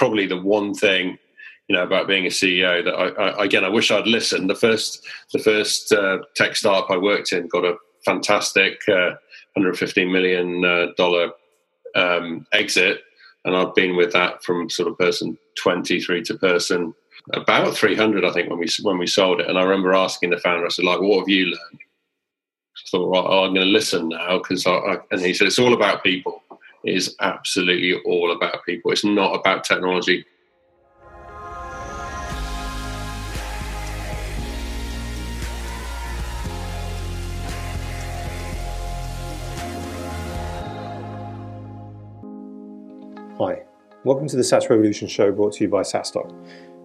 probably the one thing, you know, about being a CEO that I wish I'd listened. The first tech startup I worked in got a fantastic $115 million exit, and I've been with that from sort of person 23 to person about 300, I think, when we sold it. And I remember asking the founder, I said, like, "What have you learned?" I thought, well, I'm going to listen now, because and he said, "It's all about people. It is absolutely all about people. It's not about technology." Hi, welcome to the SaaS Revolution show, brought to you by SaaSdoc.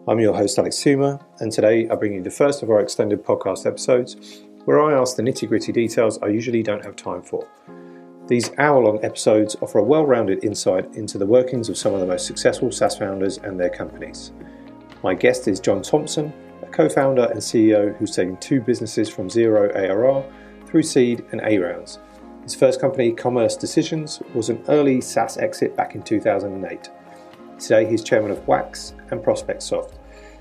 I'm your host, Alex Sumer, and today I bring you the first of our extended podcast episodes, where I ask the nitty-gritty details I usually don't have time for. These hour-long episodes offer a well-rounded insight into the workings of some of the most successful SaaS founders and their companies. My guest is John Thompson, a co-founder and CEO who's taken two businesses from zero ARR through seed and A rounds. His first company, Commerce Decisions, was an early SaaS exit back in 2008. Today he's chairman of Wax and Prospect Soft,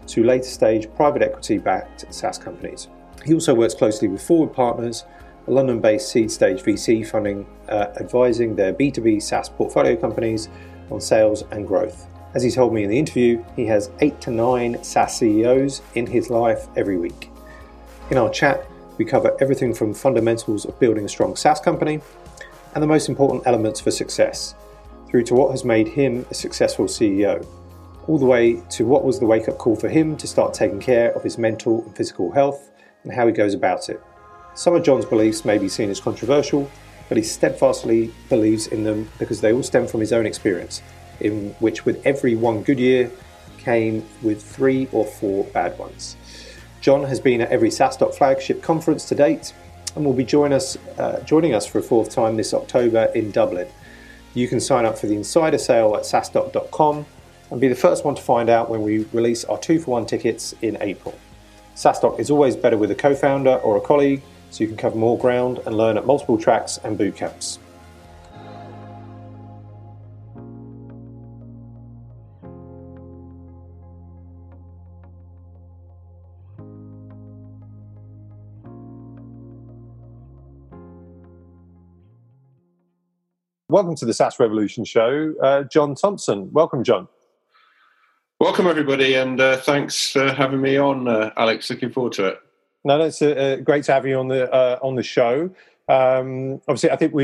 two later stage private equity backed SaaS companies. He also works closely with Forward Partners, a London-based seed stage VC funding, advising their B2B SaaS portfolio companies on sales and growth. As he told me in the interview, he has 8 to 9 SaaS CEOs in his life every week. In our chat, we cover everything from fundamentals of building a strong SaaS company and the most important elements for success, through to what has made him a successful CEO, all the way to what was the wake-up call for him to start taking care of his mental and physical health and how he goes about it. Some of John's beliefs may be seen as controversial, but he steadfastly believes in them because they all stem from his own experience, in which with every one good year came with 3 or 4 bad ones. John has been at every SaaS.doc flagship conference to date and will be joining us for a 4th time this October in Dublin. You can sign up for the insider sale at SaaSdoc.com and be the first one to find out when we release our 2-for-1 tickets in April. SaaSdoc is always better with a co-founder or a colleague, so you can cover more ground and learn at multiple tracks and boot camps. Welcome to the SaaS Revolution show, John Thompson. Welcome, John. Welcome, everybody, and thanks for having me on, Alex. Looking forward to it. No, it's great to have you on the show. Obviously, I think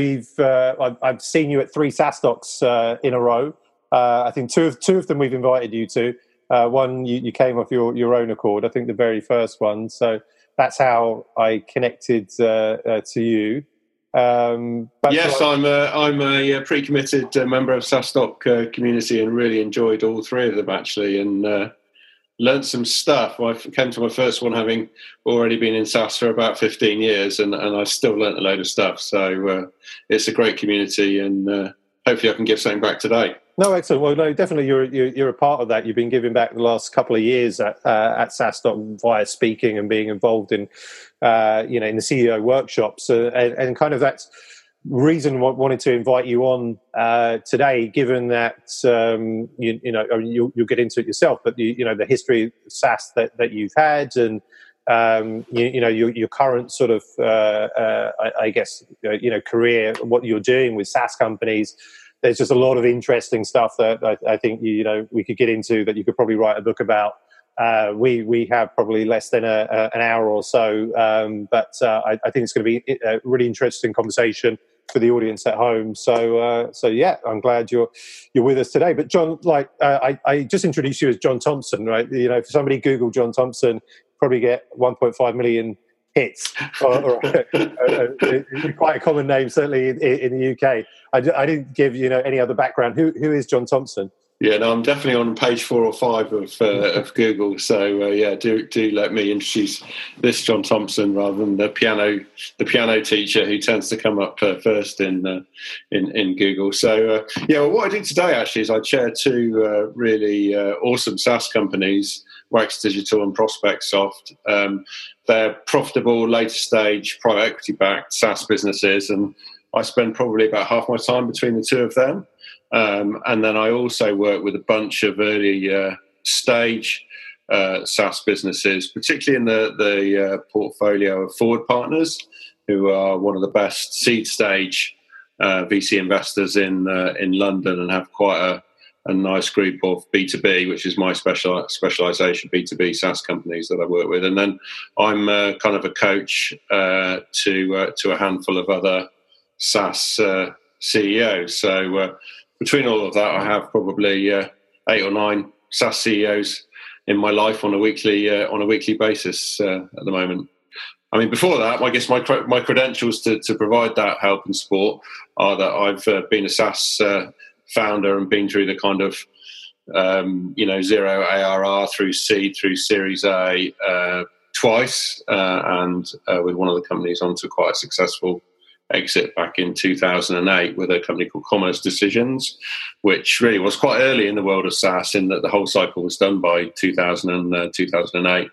I've seen you at 3 SaaS docs in a row. I think two of them we've invited you to. One you came off your own accord. I think the very first one. So that's how I connected to you. Yes, I'm a pre-committed member of SaaSdoc community, and really enjoyed all 3 of them actually, and learned some stuff. I came to my first one having already been in SaaS for about 15 years, and I still learnt a load of stuff. So it's a great community, and hopefully I can give something back today. No, excellent. Well, no, definitely you're a part of that. You've been giving back the last couple of years at SaaSdoc via speaking and being involved in, in the CEO workshops, and kind of that's reason why I wanted to invite you on today. Given that you'll get into it yourself, but the history of SaaS that you've had, and your current sort of career, what you're doing with SaaS companies. There's just a lot of interesting stuff that I think we could get into, that you could probably write a book about. We have probably less than an hour or so, but I think it's going to be a really interesting conversation for the audience at home. So yeah, I'm glad you're with us today. But John, I just introduced you as John Thompson, right? If somebody Google John Thompson, probably get 1.5 million. Hits, or quite a common name, certainly in the UK. I didn't give any other background. Who is John Thompson? Yeah, no, I'm definitely on page 4 or 5 of Google. So do let me introduce this John Thompson rather than the piano teacher who tends to come up first in Google. So what I did today actually is I chaired 2 really awesome SaaS companies, Wax Digital and Prospect Soft. They're profitable, later stage, private equity backed SaaS businesses, and I spend probably about half my time between the 2 of them. And then I also work with a bunch of early stage SaaS businesses, particularly in the portfolio of Forward Partners, who are one of the best seed stage VC investors in London, and have quite a nice group of B2B, which is my specialisation, B2B SaaS companies that I work with. And then I'm kind of a coach to a handful of other SaaS CEOs. So between all of that, I have probably 8 or 9 SaaS CEOs in my life on a weekly basis at the moment. I mean, before that, I guess my credentials to provide that help and support are that I've been a SaaS founder and been through the kind of zero ARR through seed through Series A twice, and with one of the companies onto quite a successful exit back in 2008 with a company called Commerce Decisions, which really was quite early in the world of SaaS, in that the whole cycle was done by 2008.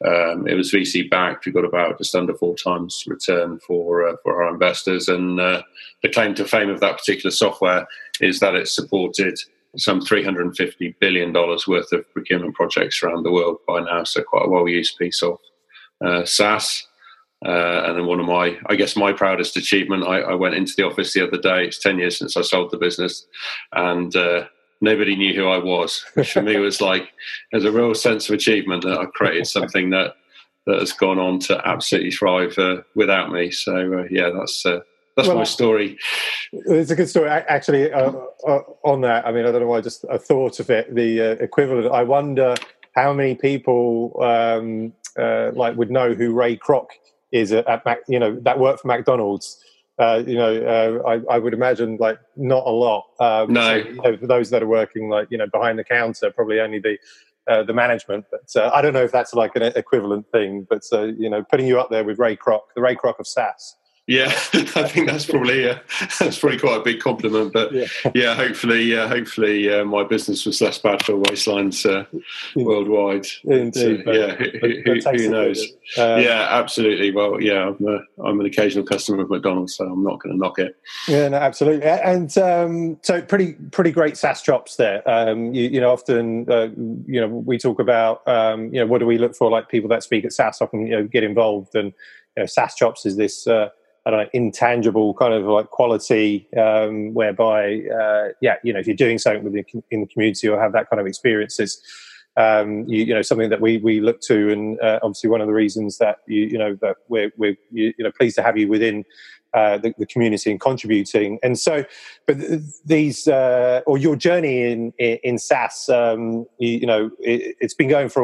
It was VC backed. We got about just under 4 times return for our investors, and the claim to fame of that particular software is that it supported some $350 billion worth of procurement projects around the world by now, so quite a well-used piece of SaaS. And then one of my proudest achievement, I went into the office the other day. It's 10 years since I sold the business, and nobody knew who I was, which for me was like, there's a real sense of achievement that I created something that has gone on to absolutely thrive without me. So that's my story. It's a good story, actually. On that, I mean, I don't know why, just I thought of it. The equivalent. I wonder how many people would know who Ray Kroc is at Mac, that worked for McDonald's. I would imagine not a lot. No. So, for those that are working behind the counter, probably only the management. But I don't know if that's an equivalent thing. But putting you up there with Ray Kroc, the Ray Kroc of SaaS. Yeah, I think that's probably quite a big compliment. But yeah, hopefully, my business was less bad for wastelands worldwide. Indeed, so, yeah, who knows? Yeah, absolutely. Well, yeah, I'm an occasional customer of McDonald's, so I'm not going to knock it. Yeah, no, absolutely. And so pretty great SaaS chops there. Often we talk about what do we look for? Like people that speak at SaaS often get involved, and SaaS chops is this. Intangible kind of quality whereby, if you're doing something in the community or have that kind of experience, it's something that we look to, and obviously one of the reasons that that we're pleased to have you within the community and contributing. And so, but these or your journey in SaaS, it's been going for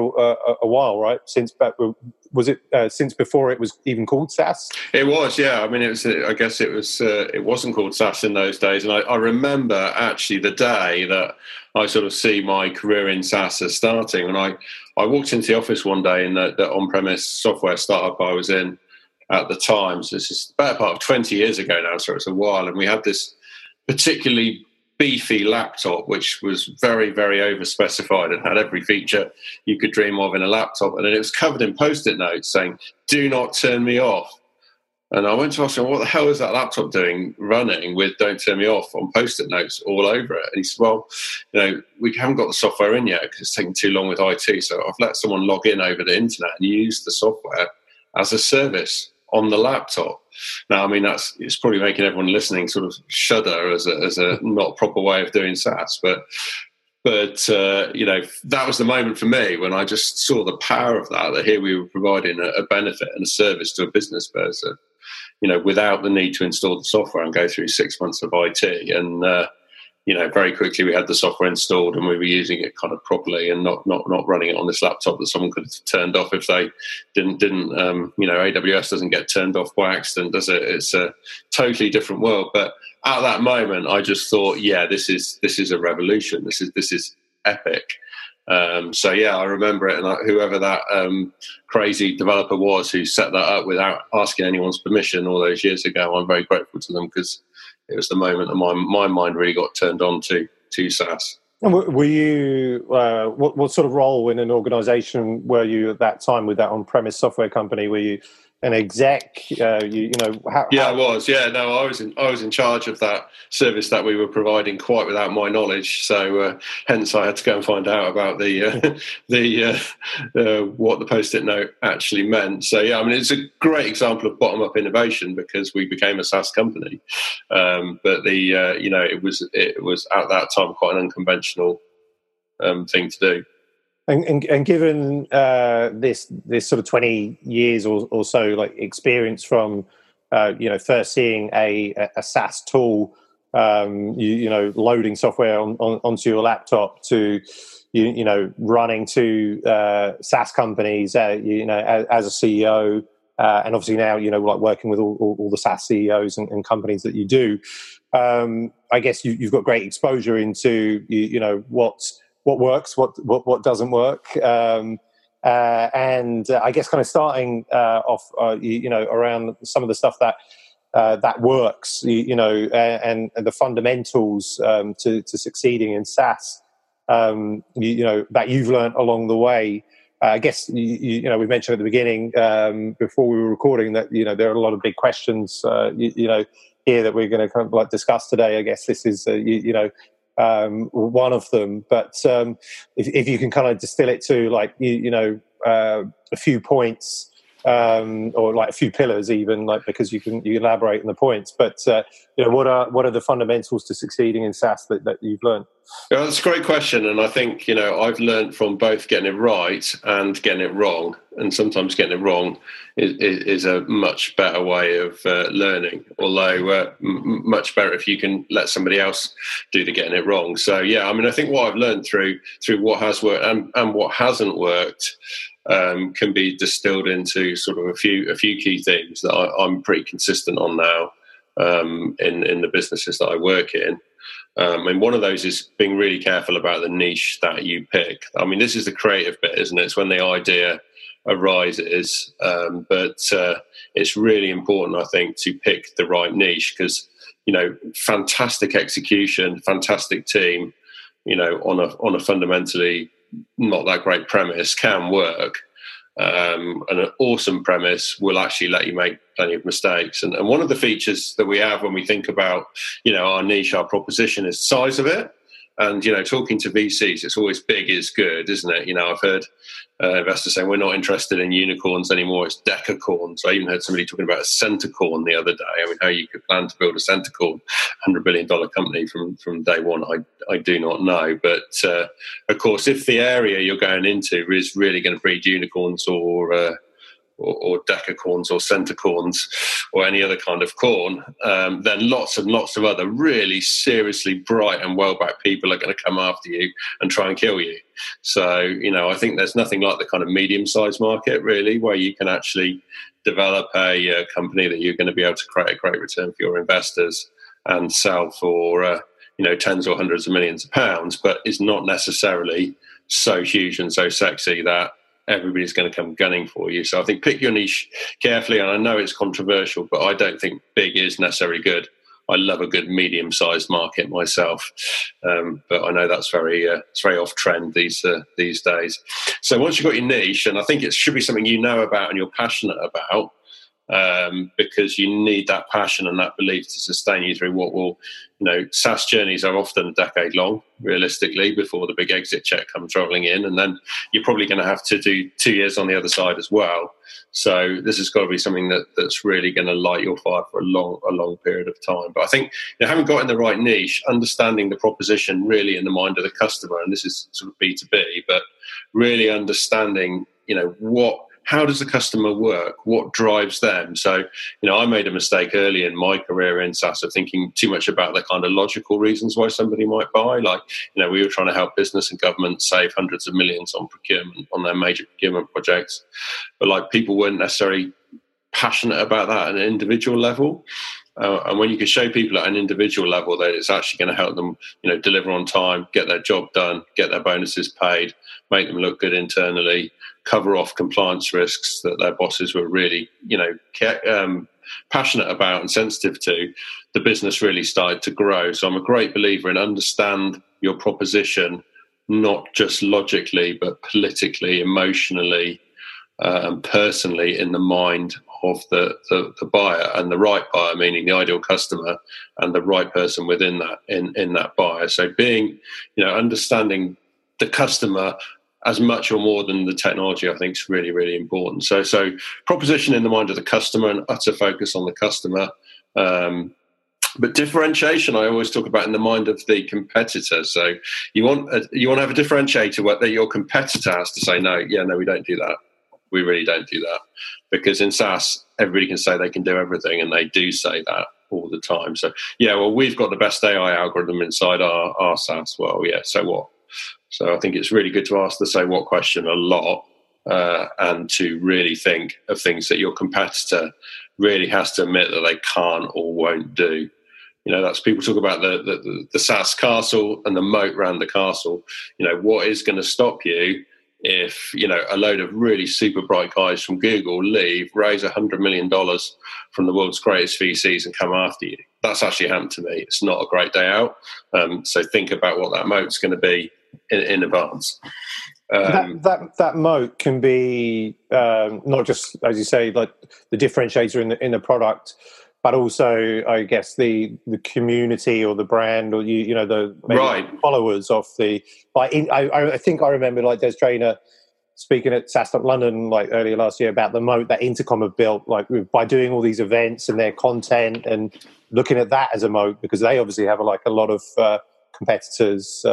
a while, right? Was it since before it was even called SaaS? It was, yeah. I mean, it was. I guess it was. It wasn't called SaaS in those days, and I remember actually the day that I sort of see my career in SaaS as starting. And I walked into the office one day in the on-premise software startup I was in at the time. So this is the better part of 20 years ago now, so it's a while. And we had this particularly beefy laptop, which was very, very overspecified and had every feature you could dream of in a laptop. And then it was covered in Post-it notes saying, "Do not turn me off." And I went to ask him, "What the hell is that laptop doing running with 'Don't turn me off' on Post-it notes all over it?" And he said, "Well, we haven't got the software in yet because it's taking too long with IT. So I've let someone log in over the internet and use the software as a service on the laptop." Now, I mean, it's probably making everyone listening sort of shudder as a not proper way of doing SaaS. But that was the moment for me when I just saw the power of that here we were providing a benefit and a service to a business person, without the need to install the software and go through 6 months of IT. And, very quickly we had the software installed and we were using it kind of properly and not running it on this laptop that someone could have turned off if they didn't. AWS doesn't get turned off by accident, does it? It's a totally different world. But at that moment, I just thought, yeah, this is a revolution. This is epic. I remember it, and whoever that crazy developer was who set that up without asking anyone's permission all those years ago, I'm very grateful to them because it was the moment that my mind really got turned on to SaaS. And were you, what sort of role in an organisation were you at that time with that on-premise software company? Were you an exec? I was in charge of that service that we were providing quite without my knowledge. So hence I had to go and find out about what the post-it note actually meant. So yeah, I mean, it's a great example of bottom-up innovation because we became a SaaS company. But it was at that time quite an unconventional thing to do. And given this sort of 20 years or so, like, experience from first seeing a SaaS tool, loading software onto your laptop to running to SaaS companies, as a CEO, and obviously now like working with all the SaaS CEOs and companies that you do, I guess you've got great exposure into what works, what doesn't work, and I guess kind of starting off, around some of the stuff that works, and the fundamentals to succeeding in SaaS, that you've learned along the way. I guess we mentioned at the beginning before we were recording that there are a lot of big questions here that we're going to kind of like discuss today. I guess this is one of them, but if you can kind of distill it to a few points, or like a few pillars even, like, because you elaborate on the points, but what are the fundamentals to succeeding in SaaS that you've learned? Well, that's a great question, and I think I've learned from both getting it right and getting it wrong, and sometimes getting it wrong is a much better way of learning, although much better if you can let somebody else do the getting it wrong. So yeah, I mean, I think what I've learned through what has worked and what hasn't worked can be distilled into sort of a few key themes that I'm pretty consistent on now in the businesses that I work in. And one of those is being really careful about the niche that you pick. I mean, this is the creative bit, isn't it? It's when the idea arises. But it's really important, I think, to pick the right niche because, fantastic execution, fantastic team, on a fundamentally not that great premise can work. And an awesome premise will actually let you make plenty of mistakes. And one of the features that we have when we think about, our niche, our proposition is size of it. And, talking to VCs, it's always big is good, isn't it? I've heard investors saying we're not interested in unicorns anymore, it's decacorns. I even heard somebody talking about a centacorn the other day. I mean, how you could plan to build a centacorn, $100 billion company from day one, I do not know. But, of course, if the area you're going into is really going to breed unicorns or decacorns or centacorns or any other kind of corn, then lots and lots of other really seriously bright and well-backed people are going to come after you and try and kill you. So, I think there's nothing like the kind of medium-sized market, really, where you can actually develop a company that you're going to be able to create a great return for your investors and sell for, tens or hundreds of millions of pounds, but it's not necessarily so huge and so sexy that everybody's going to come gunning for you. So I think pick your niche carefully. And I know it's controversial, but I don't think big is necessarily good. I love a good medium-sized market myself, but I know that's very off-trend these days. So once you've got your niche, and I think it should be something you know about and you're passionate about, because you need that passion and that belief to sustain you through what will, SaaS journeys are often a decade long, realistically, before the big exit check comes rolling in. And then you're probably going to have to do 2 years on the other side as well. So this has got to be something that's really going to light your fire for a long period of time. But I think having got in the right niche, understanding the proposition really in the mind of the customer, and this is sort of B2B, but really understanding, how does the customer work? What drives them? So, I made a mistake early in my career in SaaS of thinking too much about the kind of logical reasons why somebody might buy. Like, we were trying to help business and government save hundreds of millions on procurement, on their major procurement projects. But, like, people weren't necessarily passionate about that at an individual level. And when you can show people at an individual level that it's actually going to help them, deliver on time, get their job done, get their bonuses paid, make them look good internally, cover off compliance risks that their bosses were really, passionate about and sensitive to, the business really started to grow. So I'm a great believer in understand your proposition, not just logically, but politically, emotionally, and personally in the mind of the buyer, and the right buyer meaning the ideal customer and the right person within that in that buyer. So being, you know, understanding the customer as much or more than the technology, I think, is really, really important. So proposition in the mind of the customer and utter focus on the customer. But differentiation, I always talk about in the mind of the competitor. So you want to have a differentiator where your competitor has to say, no, we don't do that. We really don't do that. Because in SaaS, everybody can say they can do everything, and they do say that all the time. So, yeah, well, we've got the best AI algorithm inside our SaaS. Well, yeah, so what? So I think it's really good to ask the say what question a lot, and to really think of things that your competitor really has to admit that they can't or won't do. You know, that's people talk about the SaaS castle and the moat around the castle. You know, what is going to stop you if, you know, a load of really super bright guys from Google leave, raise $100 million from the world's greatest VCs and come after you? That's actually happened to me. It's not a great day out. So think about what that moat's going to be in advance. That moat can be not just, as you say, like the differentiator in the product, but also, I guess, the community or the brand, or you know the followers of the. Like, I think I remember, like, Des Traynor speaking at SaaS Up London like earlier last year about the moat that Intercom have built, like by doing all these events and their content and looking at that as a moat, because they obviously have like a lot of. Competitors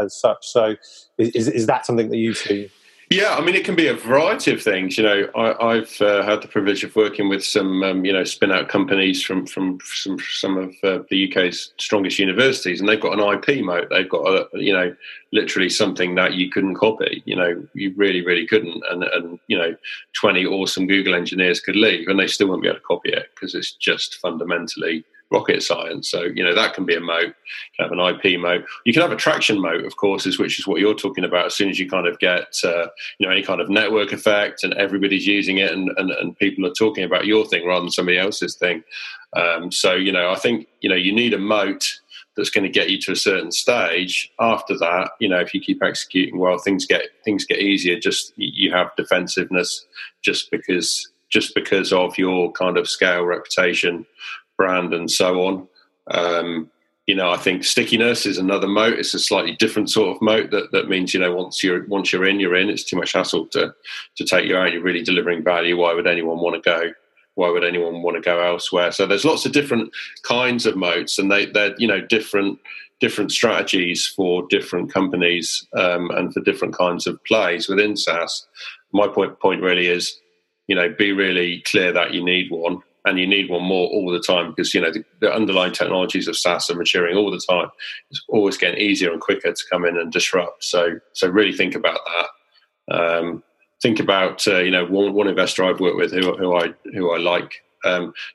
as such. So is that something that you see? Yeah, I mean, it can be a variety of things. You know, I've had the privilege of working with some, spin-out companies from some of the UK's strongest universities, and they've got an IP moat. They've got, literally something that you couldn't copy. You know, you really, really couldn't. And you know, 20 awesome Google engineers could leave, and they still wouldn't be able to copy it because it's just fundamentally rocket science. So, you know, that can be a moat. You can have an IP moat. You can have a traction moat, of course, which is what you're talking about. As soon as you kind of get, any kind of network effect and everybody's using it and people are talking about your thing rather than somebody else's thing. I think, you need a moat that's going to get you to a certain stage. After that, if you keep executing well, things get easier. Just you have defensiveness just because of your kind of scale, reputation, brand, and so on. I think stickiness is another moat. It's a slightly different sort of moat that means, once you're in, you're in. It's too much hassle to take you out. You're really delivering value. Why would anyone want to go? Why would anyone want to go elsewhere? So there's lots of different kinds of moats, and they're different strategies for different companies and for different kinds of plays within SaaS. My point really is, be really clear that you need one. And you need one more all the time because, the underlying technologies of SaaS are maturing all the time. It's always getting easier and quicker to come in and disrupt. So really think about that. Think about, one investor I've worked with who I like,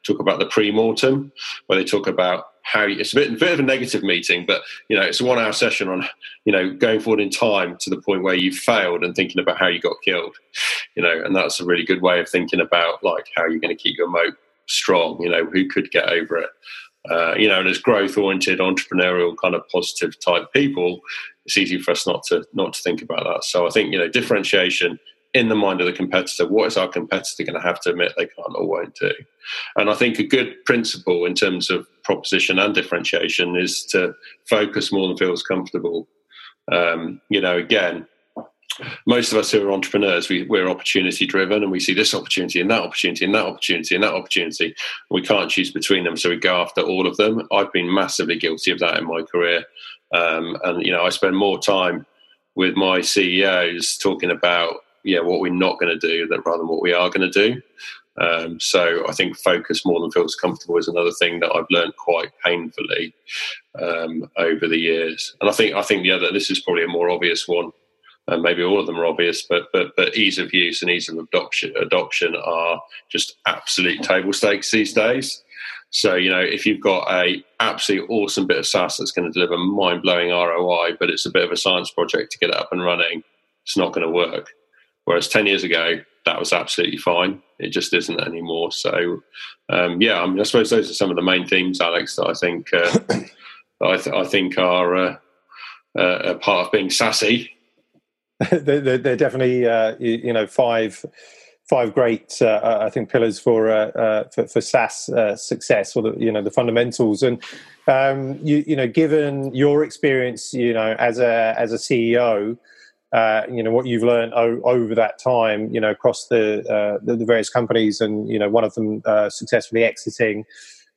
talk about the pre-mortem, where they talk about how it's a bit of a negative meeting, but, it's a 1-hour session on, going forward in time to the point where you failed and thinking about how you got killed, and that's a really good way of thinking about, like, how you're going to keep your moat strong, who could get over it, and as growth-oriented, entrepreneurial, kind of positive type people, it's easy for us not to think about that. So I think, differentiation in the mind of the competitor. What is our competitor going to have to admit they can't or won't do? And I think a good principle in terms of proposition and differentiation is to focus more than feels comfortable. Again, most of us who are entrepreneurs, we're opportunity-driven, and we see this opportunity and that opportunity and that opportunity and that opportunity. We can't choose between them, so we go after all of them. I've been massively guilty of that in my career. I spend more time with my CEOs talking about, what we're not going to do rather than what we are going to do. So I think focus more than feels comfortable is another thing that I've learned quite painfully over the years. And I think the other, this is probably a more obvious one, and maybe all of them are obvious, but ease of use and ease of adoption are just absolute table stakes these days. So, if you've got a absolute awesome bit of SaaS that's going to deliver mind-blowing ROI, but it's a bit of a science project to get it up and running, it's not going to work. Whereas 10 years ago, that was absolutely fine. It just isn't anymore. So, I suppose those are some of the main themes, Alex, that I think I think are a part of being sassy. They're definitely, five great, I think, pillars for SaaS success, or the fundamentals. And given your experience, as a CEO, what you've learned over that time, across the various companies, and one of them successfully exiting.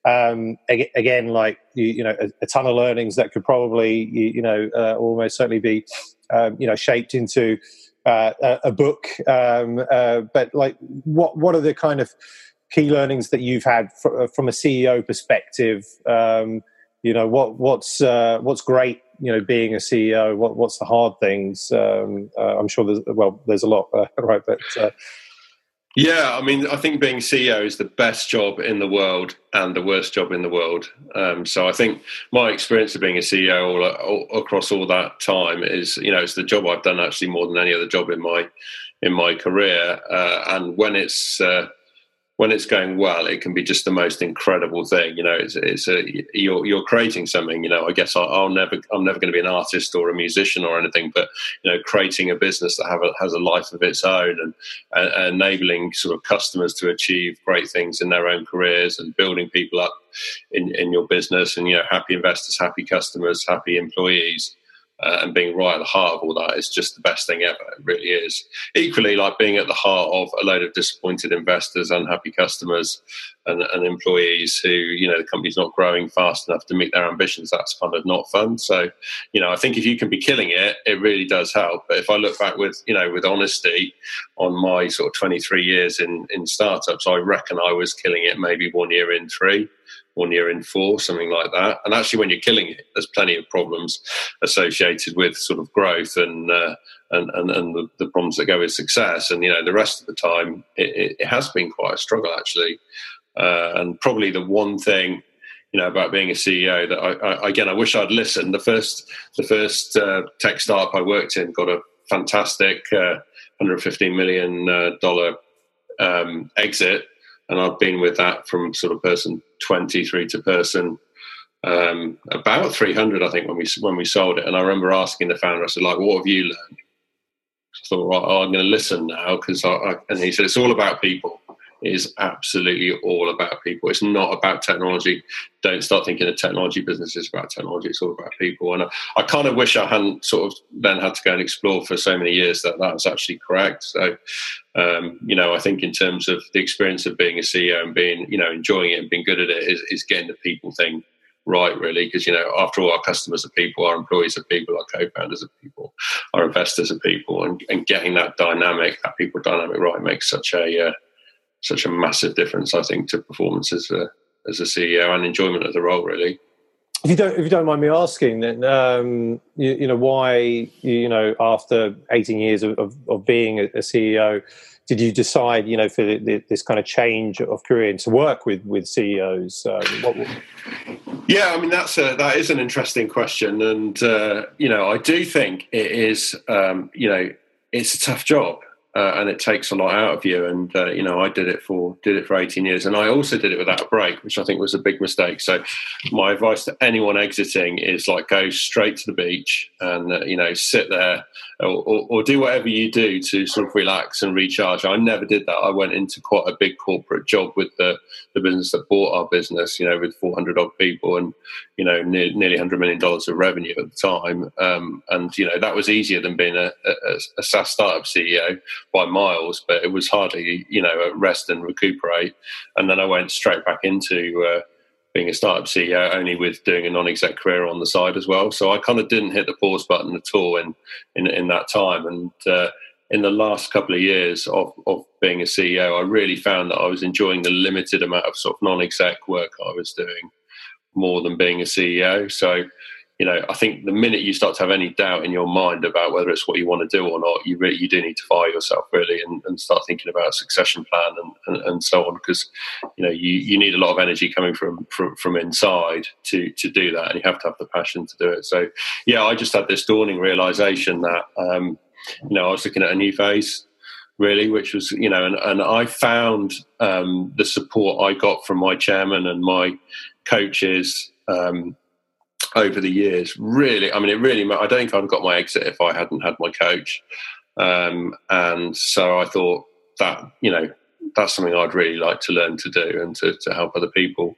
Again, like a ton of learnings that could probably almost certainly be shaped into a book. But like, what are the kind of key learnings that you've had from a CEO perspective? What's great? Being a CEO. What's the hard things? I'm sure there's a lot, right? But yeah, I mean, I think being CEO is the best job in the world and the worst job in the world. So I think my experience of being a CEO all across all that time is, it's the job I've done actually more than any other job in my career. And when it's going well, it can be just the most incredible thing. You're creating something. I guess I'm never going to be an artist or a musician or anything, but creating a business that has a life of its own and enabling sort of customers to achieve great things in their own careers and building people up in your business and happy investors, happy customers, happy employees. And being right at the heart of all that is just the best thing ever. It really is. Equally, like being at the heart of a load of disappointed investors, unhappy customers, and employees who, the company's not growing fast enough to meet their ambitions. That's kind of not fun. So, I think if you can be killing it, it really does help. But if I look back with honesty on my sort of 23 years in startups, I reckon I was killing it maybe 1 year in three. 1 year in four, something like that. And actually, when you're killing it, there's plenty of problems associated with sort of growth and the problems that go with success. And the rest of the time, it has been quite a struggle actually. And probably the one thing about being a CEO that I wish I'd listened. The first tech startup I worked in got a fantastic $115 million exit. And I've been with that from sort of person 20 through to person about 300, I think, when we sold it. And I remember asking the founder, I said, like, what have you learned? I thought, well, I'm going to listen now, and he said, it's all about people. It is absolutely all about people. It's not about technology. Don't start thinking a technology business is about technology. It's all about people. And I kind of wish I hadn't sort of then had to go and explore for so many years that was actually correct. So, I think in terms of the experience of being a CEO and being, enjoying it and being good at it is getting the people thing right, really, because, after all, our customers are people, our employees are people, our co-founders are people, our investors are people, and getting that people dynamic right makes such a massive difference, I think, to performance as a CEO and enjoyment of the role, really. If you don't mind me asking, then why after 18 years of being a CEO, did you decide for this kind of change of career and to work with CEOs? Yeah, I mean that is an interesting question, and I do think it is. It's a tough job. And it takes a lot out of you. And, I did it for 18 years. And I also did it without a break, which I think was a big mistake. So my advice to anyone exiting is, like, go straight to the beach and, sit there or do whatever you do to sort of relax and recharge. I never did that. I went into quite a big corporate job with the business that bought our business, with 400 odd people and, nearly $100 million of revenue at the time. That was easier than being a SaaS startup CEO. By miles, but it was hardly, rest and recuperate. And then I went straight back into being a startup CEO, only with doing a non-exec career on the side as well. So I kind of didn't hit the pause button at all in that time. And in the last couple of years of being a CEO, I really found that I was enjoying the limited amount of sort of non-exec work I was doing more than being a CEO. So, I think the minute you start to have any doubt in your mind about whether it's what you want to do or not, you do need to fire yourself, really, and start thinking about succession plan and so on, because you need a lot of energy coming from inside to do that, and you have to have the passion to do it. So, yeah, I just had this dawning realization that I was looking at a new phase, really, which was and I found the support I got from my chairman and my coaches. over the years. Really, I mean, it really, I don't think I'd have got my exit if I hadn't had my coach. And so I thought that, you know, that's something I'd really like to learn to do and to help other people.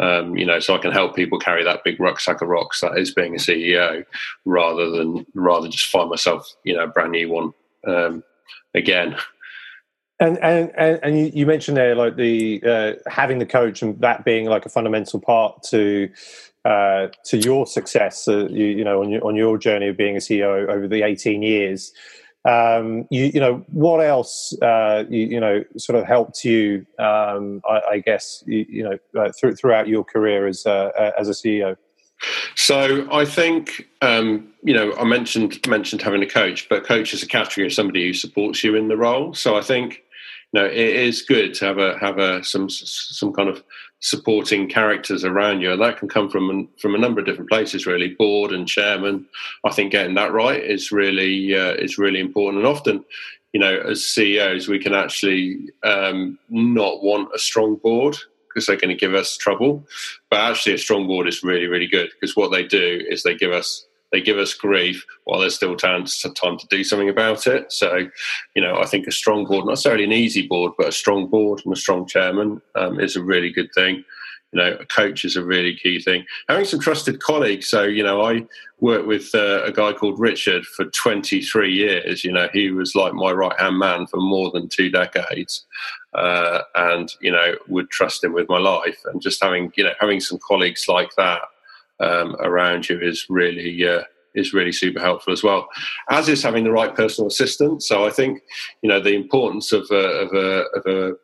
You know, so I can help people carry that big rucksack of rocks that is being a CEO, rather than just find myself, you know, a brand new one again. And you mentioned there, like, the having the coach and that being like a fundamental part to your success, you know, on your journey of being a CEO over the 18 years. You know, what else, you know, sort of helped you, I guess, you know, throughout your career as a CEO? So I think, you know, I mentioned having a coach, but coach is a category of somebody who supports you in the role. So I think, you know, it is good to have some kind of supporting characters around you, and that can come from a number of different places, really. Board and chairman, I think getting that right is really important. And often, you know, as CEOs, we can actually not want a strong board because they're going to give us trouble. But actually, a strong board is really, really good, because what they do is they give us grief while there's still time to do something about it. So, you know, I think a strong board, not necessarily an easy board, but a strong board and a strong chairman is a really good thing. You know, a coach is a really key thing. Having some trusted colleagues. So, you know, I worked with a guy called Richard for 23 years. You know, he was like my right-hand man for more than 2 decades. And, you know, would trust him with my life. And just having some colleagues like that around you is really super helpful as well, as is having the right personal assistant. So I think, you know, the importance of a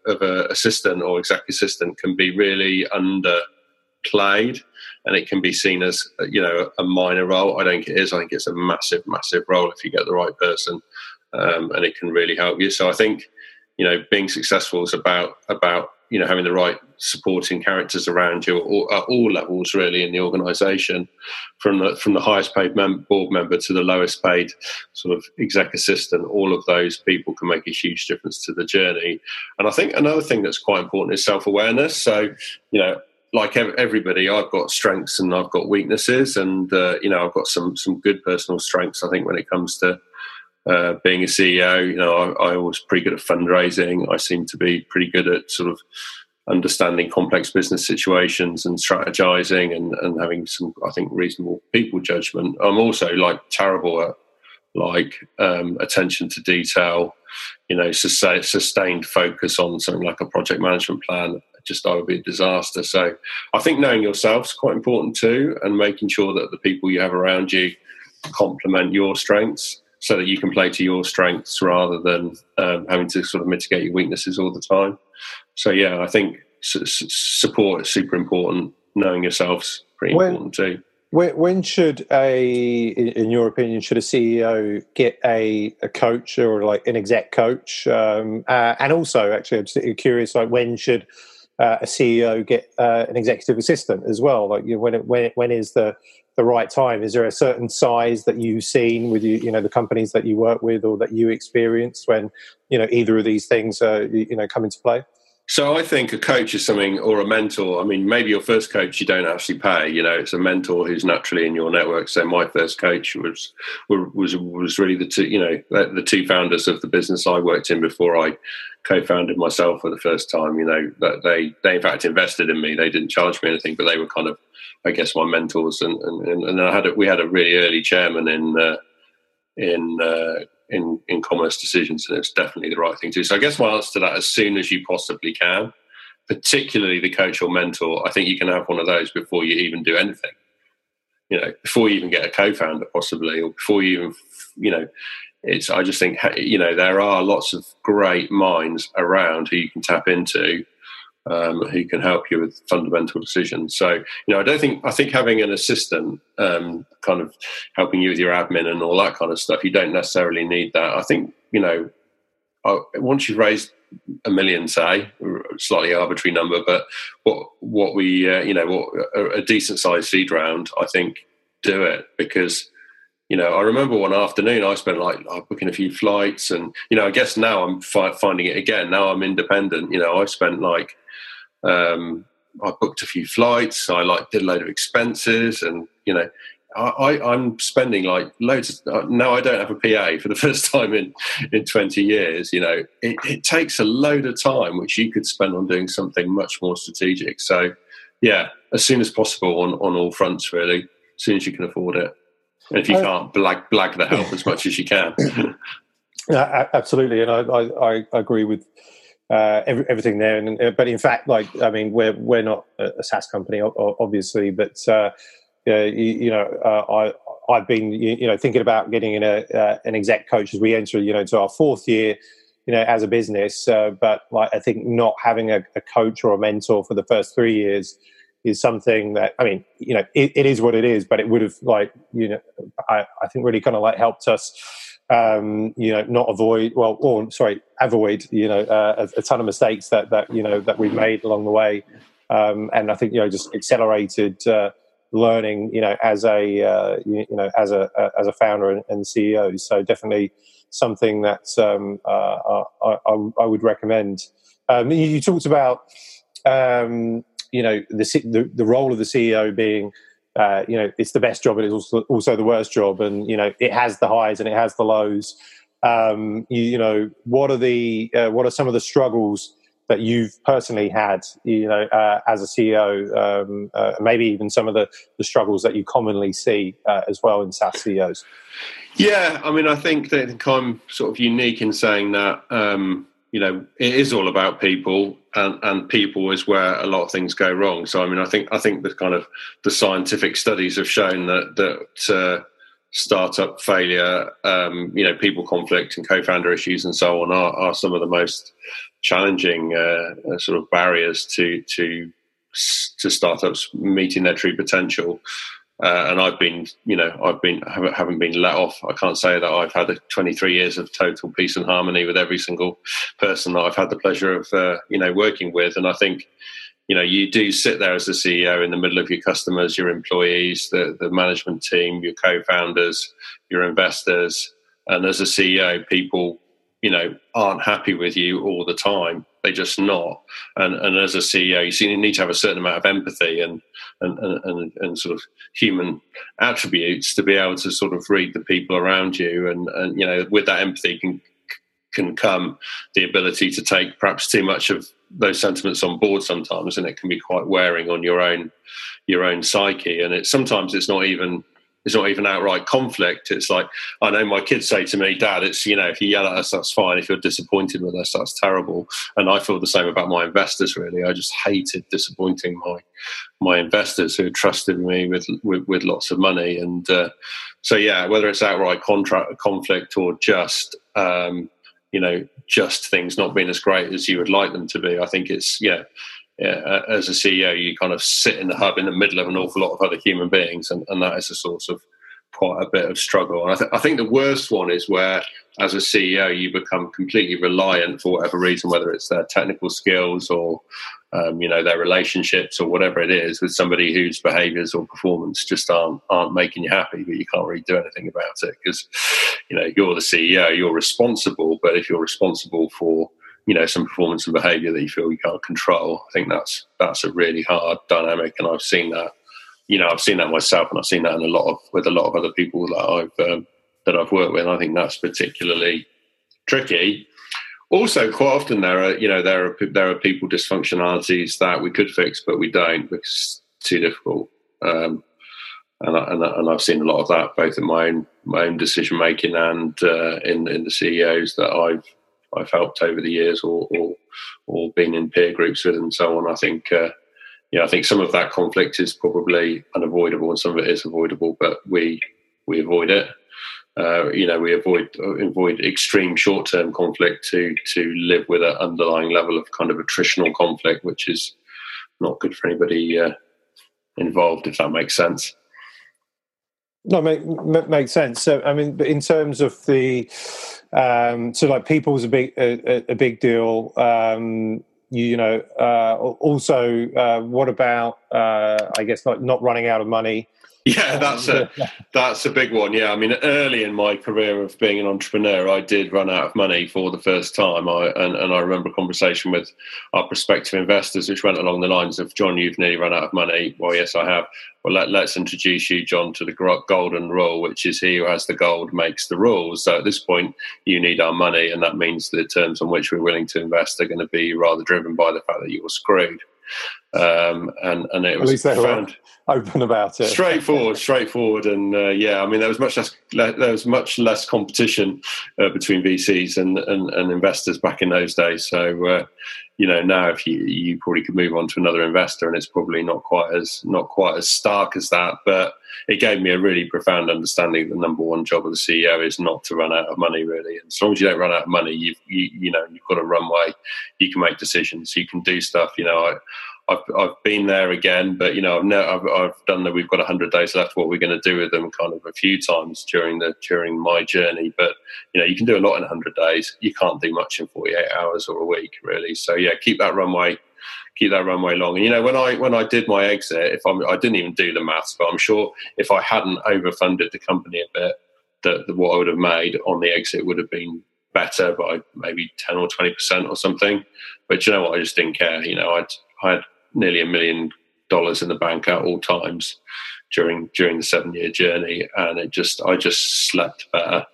assistant or executive assistant can be really underplayed, and it can be seen as, you know, a minor role. I don't think it is. I think it's a massive, massive role if you get the right person, and it can really help you. So I think, you know, being successful is about you know, having the right supporting characters around you at all levels, really, in the organisation, from the highest paid board member to the lowest paid sort of exec assistant. All of those people can make a huge difference to the journey. And I think another thing that's quite important is self-awareness. So, you know, like everybody, I've got strengths and I've got weaknesses, and you know, I've got some good personal strengths. I think when it comes to being a CEO, you know, I was pretty good at fundraising. I seem to be pretty good at sort of understanding complex business situations and strategizing and having some, I think, reasonable people judgment. I'm also like terrible at like attention to detail, you know, sustained focus on something like a project management plan. I would be a disaster. So I think knowing yourself is quite important too, and making sure that the people you have around you complement your strengths, so that you can play to your strengths rather than having to sort of mitigate your weaknesses all the time. So, yeah, I think support is super important. Knowing yourself's pretty important too. When should in your opinion, should a CEO get a coach or like an exec coach? And also, actually, I'm just curious, like, when should a CEO get an executive assistant as well? Like, you know, when is the right time? Is there a certain size that you've seen with you know, the companies that you work with or that you experience when, you know, either of these things you know, come into play? So I think a coach is something, or a mentor. I mean, maybe your first coach you don't actually pay. You know, it's a mentor who's naturally in your network. So my first coach was really the two, you know, the two founders of the business I worked in before I co-founded myself for the first time. You know, that they in fact invested in me. They didn't charge me anything, but they were kind of, I guess, my mentors. And we had a really early chairman in Commerce Decisions, and it's definitely the right thing to do. So I guess my answer to that, as soon as you possibly can, particularly the coach or mentor. I think you can have one of those before you even do anything, you know, before you even get a co-founder possibly, or before you even, you know, it's, I just think, you know, there are lots of great minds around who you can tap into, who can help you with fundamental decisions. So, you know, I think having an assistant kind of helping you with your admin and all that kind of stuff, you don't necessarily need that. I think, you know, once you've raised $1 million, say, slightly arbitrary number, but what we, you know, a decent sized seed round, I think, do it, because, you know, I remember one afternoon I spent like booking a few flights, and, you know, I guess now I'm finding it again. Now I'm independent. You know, I spent like I booked a few flights. I like did a load of expenses, and you know, I'm spending like loads. Now I don't have a PA for the first time in 20 years. You know, it takes a load of time which you could spend on doing something much more strategic. So, yeah, as soon as possible on all fronts, really, as soon as you can afford it. And if you can't, blag the help as much as you can. Yeah, absolutely, and I agree with everything there. But in fact, like I mean, we're not a SaaS company, obviously, but. I've been, thinking about getting in an exec coach as we enter, to our fourth year, as a business. But like, I think not having a coach or a mentor for the first 3 years is something that, I mean, it is what it is, but it would have I think really kind of like helped us, avoid, a ton of mistakes that we've made along the way. And I think, just accelerated, learning, as a founder and CEO. So definitely something that I would recommend. You talked about, the role of the CEO being, it's the best job, but it's also the worst job, and it has the highs and it has the lows. What are some of the struggles that you've personally had, as a CEO, maybe even some of the struggles that you commonly see as well in SaaS CEOs? Yeah, I mean, I think I'm sort of unique in saying that, it is all about people, and people is where a lot of things go wrong. So, I mean, I think the kind of the scientific studies have shown that startup failure, people conflict and co-founder issues and so on are some of the most challenging sort of barriers to startups meeting their true potential. And haven't been let off. I can't say that I've had 23 years of total peace and harmony with every single person that I've had the pleasure of, working with. And I think, you do sit there as the CEO in the middle of your customers, your employees, the management team, your co-founders, your investors. And as a CEO, people, aren't happy with you all the time. They just not. And as a CEO, you need to have a certain amount of empathy and sort of human attributes to be able to sort of read the people around you. And with that empathy can come the ability to take perhaps too much of those sentiments on board sometimes, and it can be quite wearing on your own psyche. And it's not even outright conflict. It's like, I know my kids say to me, Dad, it's, if you yell at us, that's fine. If you're disappointed with us, that's terrible. And I feel the same about my investors, really. I just hated disappointing my investors who trusted me with lots of money. And whether it's outright conflict or just, just things not being as great as you would like them to be, I think it's, as a CEO, you kind of sit in the hub in the middle of an awful lot of other human beings, and that is a source of quite a bit of struggle. And I think the worst one is where, as a CEO, you become completely reliant for whatever reason, whether it's their technical skills or their relationships or whatever it is, with somebody whose behaviours or performance just aren't making you happy, but you can't really do anything about it because you're the CEO, you're responsible. But if you're responsible for some performance and behaviour that you feel you can't control, I think that's a really hard dynamic, and I've seen that. I've seen that myself, and I've seen that with a lot of other people that I've worked with. And I think that's particularly tricky. Also, quite often there are people dysfunctionalities that we could fix, but we don't because it's too difficult. And I've seen a lot of that both in my own decision making and in the CEOs that I've helped over the years, or been in peer groups with, and so on. I think, I think some of that conflict is probably unavoidable, and some of it is avoidable. But we avoid it. We avoid extreme short-term conflict to live with an underlying level of kind of attritional conflict, which is not good for anybody involved, if that makes sense. No, makes sense. So, I mean, in terms of the, people's a big deal. Also, what about, I guess, like not running out of money? Yeah, that's a big one. Yeah, I mean, early in my career of being an entrepreneur, I did run out of money for the first time. And I remember a conversation with our prospective investors, which went along the lines of, "John, you've nearly run out of money." "Well, yes, I have." "Well, let's introduce you, John, to the golden rule, which is he who has the gold makes the rules. So at this point, you need our money, and that means the terms on which we're willing to invest are going to be rather driven by the fact that you were screwed." And it was, at least they were open about it. Straightforward, and yeah, I mean, there was much less competition between VCs and investors back in those days. So you know, now if you probably could move on to another investor, and it's probably not quite as stark as that. But it gave me a really profound understanding that the number one job of the CEO is not to run out of money, really. And as long as you don't run out of money, you've got a runway. You can make decisions. You can do stuff. You know, I've been there again, but you know, I've done the "we've got 100 days left, what we're going to do with them" kind of a few times during my journey. But you know, you can do a lot in 100 days. You can't do much in 48 hours or a week, really. So yeah, keep that runway long. And you know, when I did my exit, I didn't even do the maths, but I'm sure if I hadn't overfunded the company a bit, that what I would have made on the exit would have been better by maybe 10 or 20% or something. But you know what, I just didn't care. You know, I had nearly $1 million in the bank at all times during the 7-year journey, and I just slept better.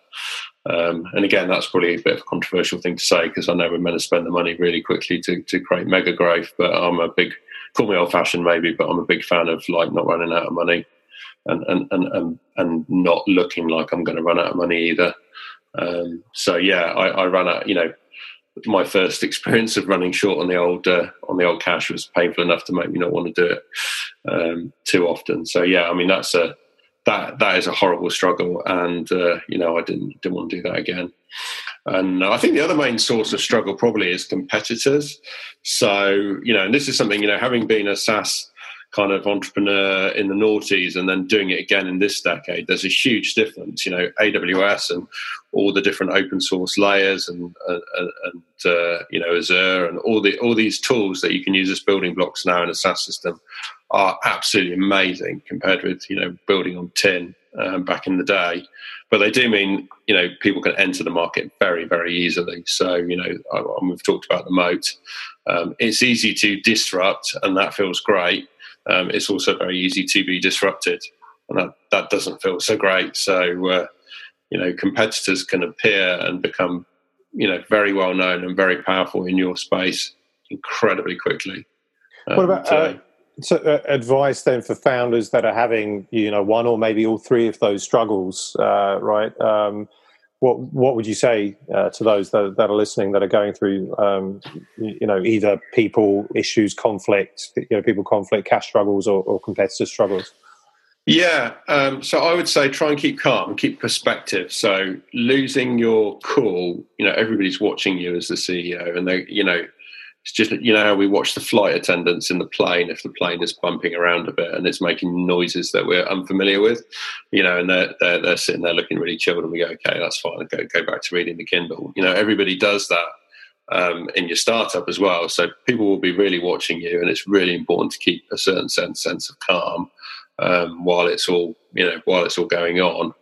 And again, that's probably a bit of a controversial thing to say, because I know we're meant to spend the money really quickly to create mega growth. But call me old fashioned maybe, but I'm a big fan of like not running out of money and not looking like I'm going to run out of money either. So yeah, I ran out. You know, my first experience of running short on the old cash was painful enough to make me not want to do it too often. So yeah, I mean, that is a horrible struggle, and you know, I didn't want to do that again. And I think the other main source of struggle probably is competitors. So you know, and this is something, you know, having been a SaaS kind of entrepreneur in the noughties and then doing it again in this decade, there's a huge difference. You know, AWS and all the different open source layers and you know, Azure and all these tools that you can use as building blocks now in a SaaS system are absolutely amazing compared with, you know, building on tin back in the day. But they do mean, you know, people can enter the market very, very easily. So, you know, we've talked about the moat. It's easy to disrupt, and that feels great. It's also very easy to be disrupted, and that doesn't feel so great. So, you know, competitors can appear and become, you know, very well known and very powerful in your space incredibly quickly. What about advice then for founders that are having, you know, one or maybe all three of those struggles, right? What would you say to those that are listening that are going through, you know, either people issues, conflict, you know, people conflict, cash struggles, or competitor struggles? Yeah, so I would say try and keep calm, keep perspective. So losing your cool, you know, everybody's watching you as the CEO, and they, you know, it's just, you know, how we watch the flight attendants in the plane if the plane is bumping around a bit and it's making noises that we're unfamiliar with, you know, and they're sitting there looking really chilled, and we go, okay, that's fine, go back to reading the Kindle. You know, everybody does that in your startup as well. So people will be really watching you, and it's really important to keep a certain sense of calm while it's all going on.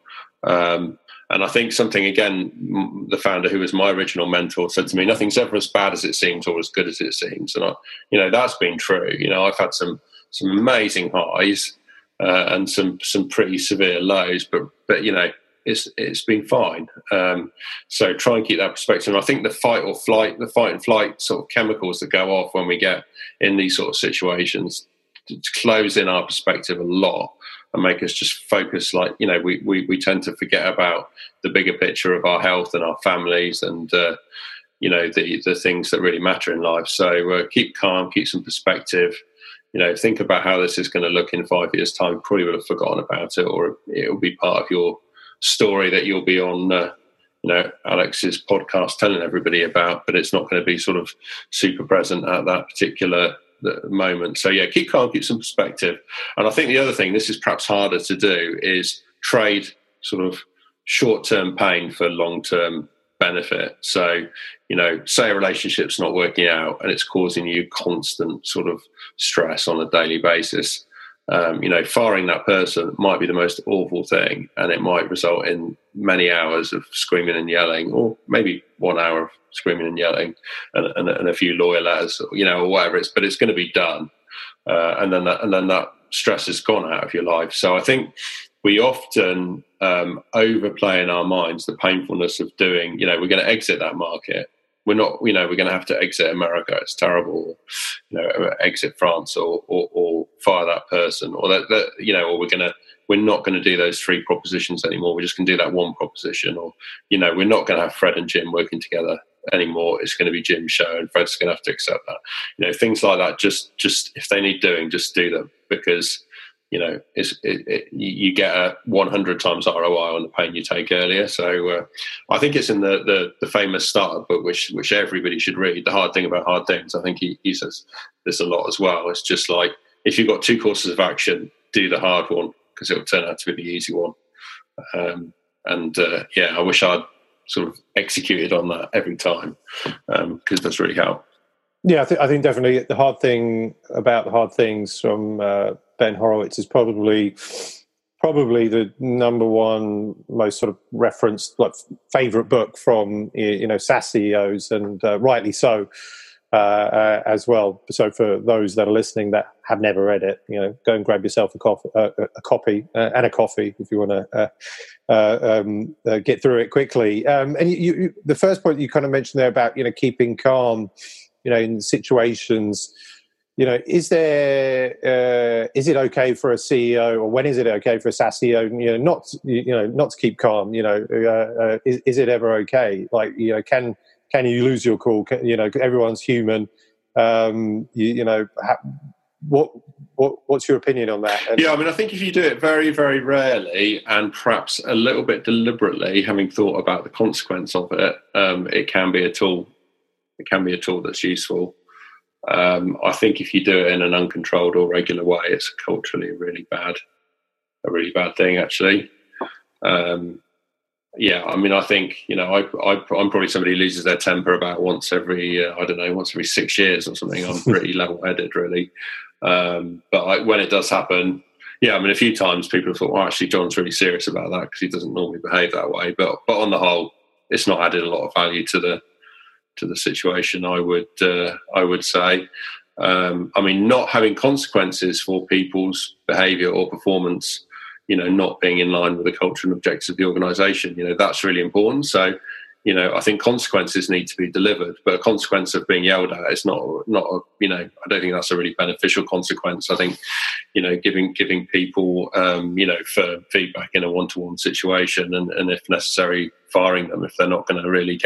And I think something, again, the founder who was my original mentor said to me, nothing's ever as bad as it seems or as good as it seems. And, I, you know, that's been true. You know, I've had some amazing highs and some pretty severe lows, but you know, it's been fine. So try and keep that perspective. And I think the fight and flight sort of chemicals that go off when we get in these sort of situations close in our perspective a lot, and make us just focus, like, you know, we tend to forget about the bigger picture of our health and our families and, you know, the things that really matter in life. So keep calm, keep some perspective, you know, think about how this is going to look in 5 years' time. You probably would have forgotten about it, or it will be part of your story that you'll be on, you know, Alex's podcast telling everybody about, but it's not going to be sort of super present at that particular the moment. So yeah, keep calm, keep some perspective. And I think the other thing, this is perhaps harder to do, is trade sort of short-term pain for long-term benefit. So, you know, say a relationship's not working out and it's causing you constant sort of stress on a daily basis. Firing that person might be the most awful thing, and it might result in many hours of screaming and yelling, or maybe 1 hour of screaming and yelling and a few lawyer letters, or whatever it's, but it's going to be done. And then that stress is gone out of your life. So I think we often overplay in our minds the painfulness of doing, we're going to exit that market. We're not, we're going to have to exit America. It's terrible. Exit France or fire that person or we're not going to do those three propositions anymore. We're just going to do that one proposition, or, we're not going to have Fred and Jim working together anymore. It's going to be Jim's show and Fred's going to have to accept that. Things like that, just if they need doing, just do them, because, you get a 100 times ROI on the pain you take earlier. So I think it's in the famous startup book, which everybody should read, The Hard Thing About Hard Things. I think he says this a lot as well. It's just like, if you've got two courses of action, do the hard one, because it'll turn out to be the easy one. I wish I'd sort of executed on that every time, because that's really helped. Yeah, I think definitely The Hard Thing About the Hard Things from Ben Horowitz is probably the number one most sort of referenced, favorite book from SaaS CEOs, and rightly so as well. So for those that are listening that have never read it, go and grab yourself a copy if you want to get through it quickly. And you, the first point you kind of mentioned there about keeping calm, in situations. Is it okay for a CEO, or when is it okay for a SaaS CEO, not to keep calm? Is it ever okay? Can you lose your cool? Everyone's human. What's your opinion on that? And I think if you do it very, very rarely and perhaps a little bit deliberately, having thought about the consequence of it, it can be a tool. It can be a tool that's useful. I think if you do it in an uncontrolled or regular way, it's culturally a really bad thing, actually. I think, I'm probably somebody who loses their temper about once every 6 years or something. I'm pretty level-headed, really. But when it does happen, a few times people have thought, well, actually, John's really serious about that because he doesn't normally behave that way. But on the whole, it's not added a lot of value to the situation, I would say. Not having consequences for people's behaviour or performance, not being in line with the culture and objectives of the organisation, that's really important. So, I think consequences need to be delivered, but a consequence of being yelled at is not I don't think that's a really beneficial consequence. I think, giving people, firm feedback in a one-to-one situation, and if necessary, firing them if they're not going to really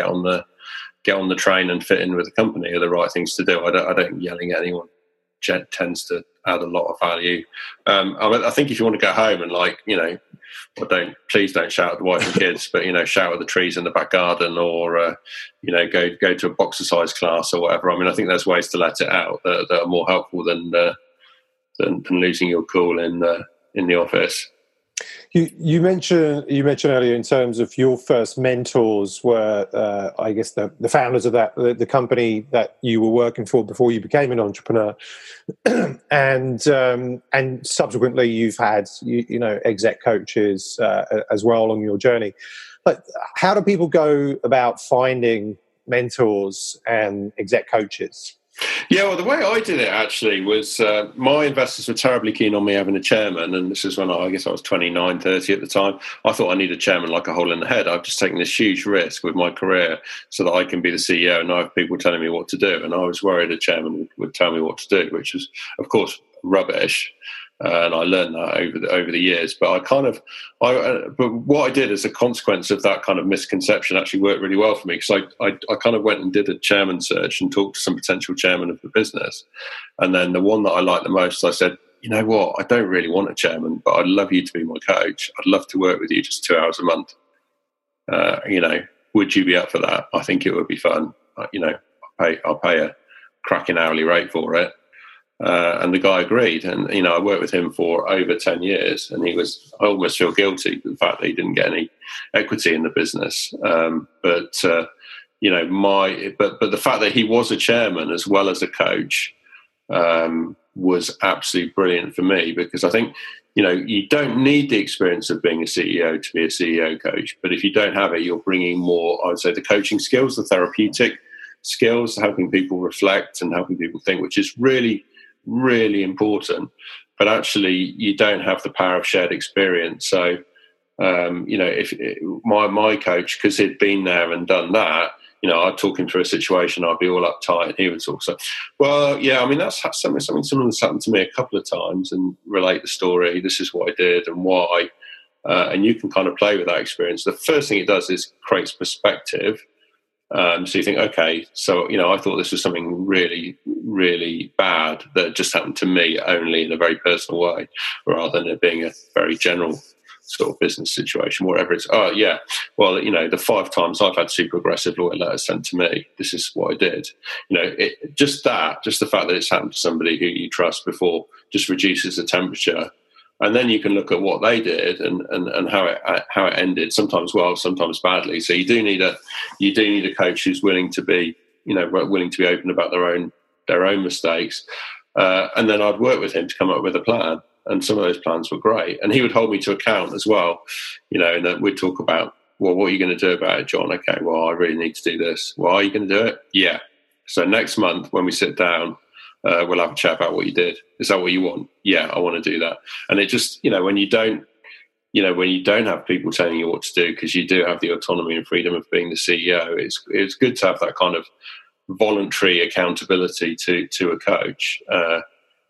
get on the train and fit in with the company are the right things to do. I don't think yelling at anyone tends to add a lot of value. I think if you want to go home and please don't shout at the wife and kids, but shout at the trees in the back garden, or go to a box exercise class or whatever. I think there's ways to let it out that are more helpful than losing your cool in the office. You mentioned earlier in terms of your first mentors were, I guess, the founders of the company that you were working for before you became an entrepreneur, and subsequently you've had exec coaches as well on your journey. But how do people go about finding mentors and exec coaches? Yeah, well, the way I did it actually was my investors were terribly keen on me having a chairman, and this is when I guess I was 29, 30 at the time. I thought I need a chairman like a hole in the head. I've just taken this huge risk with my career so that I can be the CEO, and I have people telling me what to do. And I was worried a chairman would tell me what to do, which is, of course, rubbish. And I learned that over the years. But but what I did as a consequence of that kind of misconception actually worked really well for me, because I kind of went and did a chairman search and talked to some potential chairman of the business. And then the one that I liked the most, I said, you know what, I don't really want a chairman, but I'd love you to be my coach. I'd love to work with you just 2 hours a month. Would you be up for that? I think it would be fun. I'll pay a cracking hourly rate for it. And the guy agreed, and I worked with him for over 10 years, and I almost feel guilty for the fact that he didn't get any equity in the business. But the fact that he was a chairman as well as a coach was absolutely brilliant for me, because I think, you know, you don't need the experience of being a CEO to be a CEO coach, but if you don't have it, you're bringing more, I would say, the coaching skills, the therapeutic skills, helping people reflect and helping people think, which is really, really important. But actually, you don't have the power of shared experience. So, you know, if my coach, because he'd been there and done that, you know, I'd talk him through a situation, I'd be all uptight, and he would talk. So, well, yeah, I mean, that's something similar that's happened to me a couple of times, and relate the story. This is what I did and why. And you can kind of play with that experience. The first thing it does is creates perspective. So you think, okay, so, you know, I thought this was something really, really bad that just happened to me only in a very personal way, rather than it being a very general sort of business situation, whatever it's, oh, yeah, well, you know, the 5 times I've had super aggressive lawyer letters sent to me, this is what I did. You know, it, just the fact that it's happened to somebody who you trust before just reduces the temperature. And then you can look at what they did and how it ended, sometimes well, sometimes badly. So you do need a coach who's willing to be open about their own mistakes. And then I'd work with him to come up with a plan. And some of those plans were great. And he would hold me to account as well, you know, and we'd talk about, well, what are you going to do about it, John? Okay, well, I really need to do this. Well, are you going to do it? Yeah. So next month when we sit down, we'll have a chat about what you did. Is that what you want? Yeah, I want to do that. And it just, you know, when you don't have people telling you what to do, because you do have the autonomy and freedom of being the CEO, it's good to have that kind of voluntary accountability to a coach,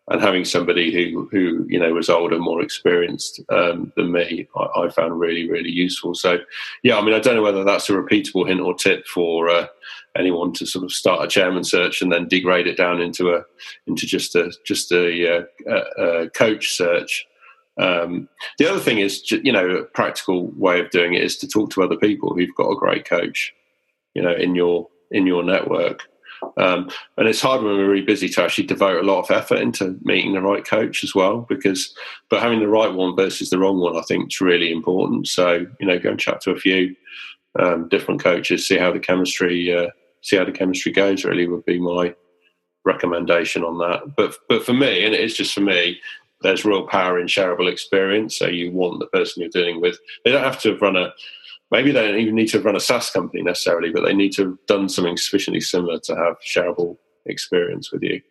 and having somebody who you know was older, more experienced than me, I found really, really useful. So, yeah, I mean, I don't know whether that's a repeatable hint or tip for anyone to sort of start a chairman search and then degrade it down into just a coach search. The other thing is, you know, a practical way of doing it is to talk to other people who've got a great coach, you know, in your network. And it's hard when we're really busy to actually devote a lot of effort into meeting the right coach as well, but having the right one versus the wrong one, I think, is really important. So, you know, go and chat to a few different coaches, see how the chemistry goes, really would be my recommendation on that. But for me, and it is just for me, there's real power in shareable experience. So you want the person you're dealing with. They don't have to have maybe they don't even need to run a SaaS company necessarily, but they need to have done something sufficiently similar to have shareable experience with you.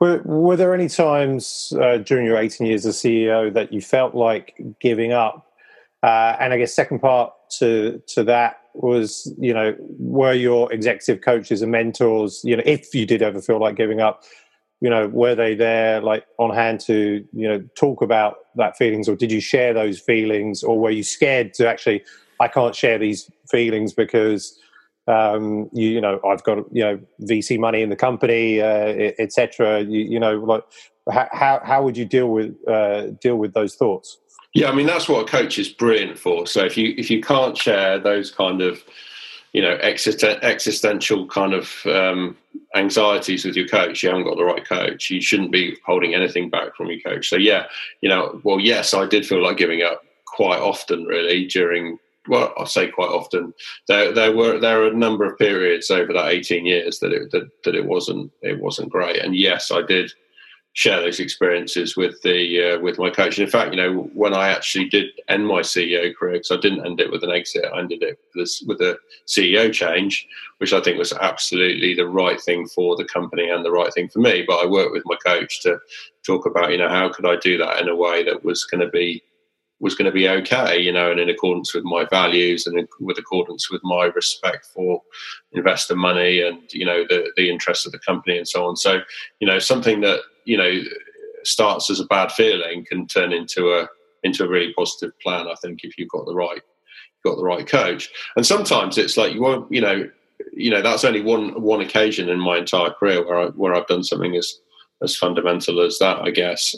Were there any times during your 18 years as CEO that you felt like giving up? And I guess second part to that was, you know, were your executive coaches and mentors, you know, if you did ever feel like giving up, you know, were they there, like, on hand to, you know, talk about that feelings, or did you share those feelings, or were you scared to actually... I can't share these feelings because, you know, I've got, you know, VC money in the company, et cetera. You know, like, how would you deal with those thoughts? Yeah, I mean, that's what a coach is brilliant for. So if you can't share those kind of, you know, existential kind of anxieties with your coach, you haven't got the right coach. You shouldn't be holding anything back from your coach. So yeah, you know, well, yes, I did feel like giving up quite often, really, during. Well, I say quite often. There were a number of periods over that 18 years that it wasn't great. And yes, I did share those experiences with my coach. And in fact, you know, when I actually did end my CEO career, because I didn't end it with an exit, I ended it with a CEO change, which I think was absolutely the right thing for the company and the right thing for me. But I worked with my coach to talk about, you know, how could I do that in a way that was going to be okay, you know, and in accordance with my values and with accordance with my respect for investor money and, you know, the interests of the company and so on. So, you know, something that, you know, starts as a bad feeling can turn into a really positive plan, I think, if you've got the right coach. And sometimes it's like, you know, that's only one occasion in my entire career where I've done something as fundamental as that, I guess.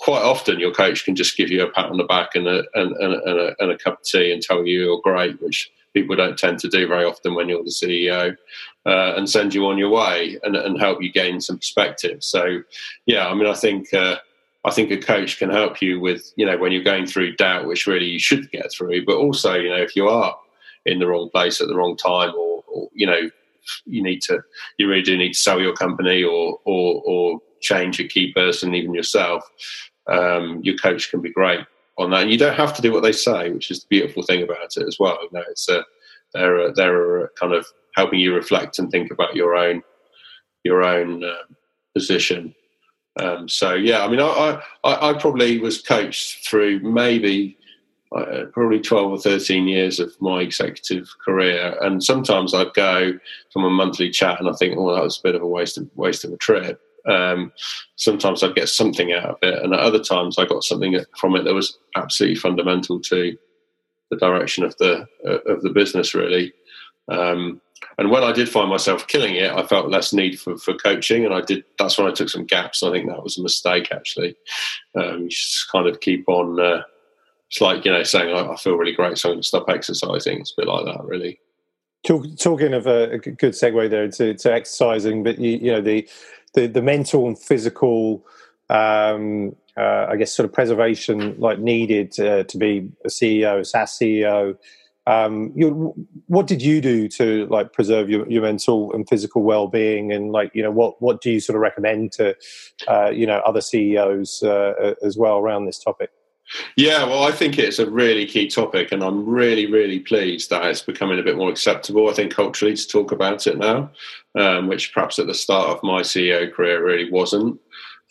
Quite often your coach can just give you a pat on the back and a cup of tea and tell you you're great, which people don't tend to do very often when you're the CEO, and send you on your way and help you gain some perspective. So, yeah, I mean, I think a coach can help you with, you know, when you're going through doubt, which really you should get through, but also, you know, if you are in the wrong place at the wrong time or you really do need to sell your company or change a key person, even yourself, your coach can be great on that. And you don't have to do what they say, which is the beautiful thing about it as well. You know, it's a, they're kind of helping you reflect and think about your own position. So yeah, I mean, I probably was coached through maybe probably 12 or 13 years of my executive career, and sometimes I'd go from a monthly chat and I think, oh, that was a bit of a waste of a trip. Sometimes I'd get something out of it, and at other times I got something from it that was absolutely fundamental to the direction of the business, really. And when I did find myself killing it, I felt less need for coaching, and that's when I took some gaps. I think that was a mistake, actually. You just kind of keep on, it's like, you know, saying, I feel really great, so I'm going to stop exercising. It's a bit like that, really. Talking of a good segue there to exercising, but, you know, the mental and physical, I guess, sort of preservation like needed to be a CEO, a SaaS CEO. What did you do to like preserve your mental and physical well-being, and like, you know, what do you sort of recommend to you know, other CEOs as well around this topic? Yeah, well, I think it's a really key topic, and I'm really, really pleased that it's becoming a bit more acceptable, I think, culturally, to talk about it now, which perhaps at the start of my CEO career really wasn't.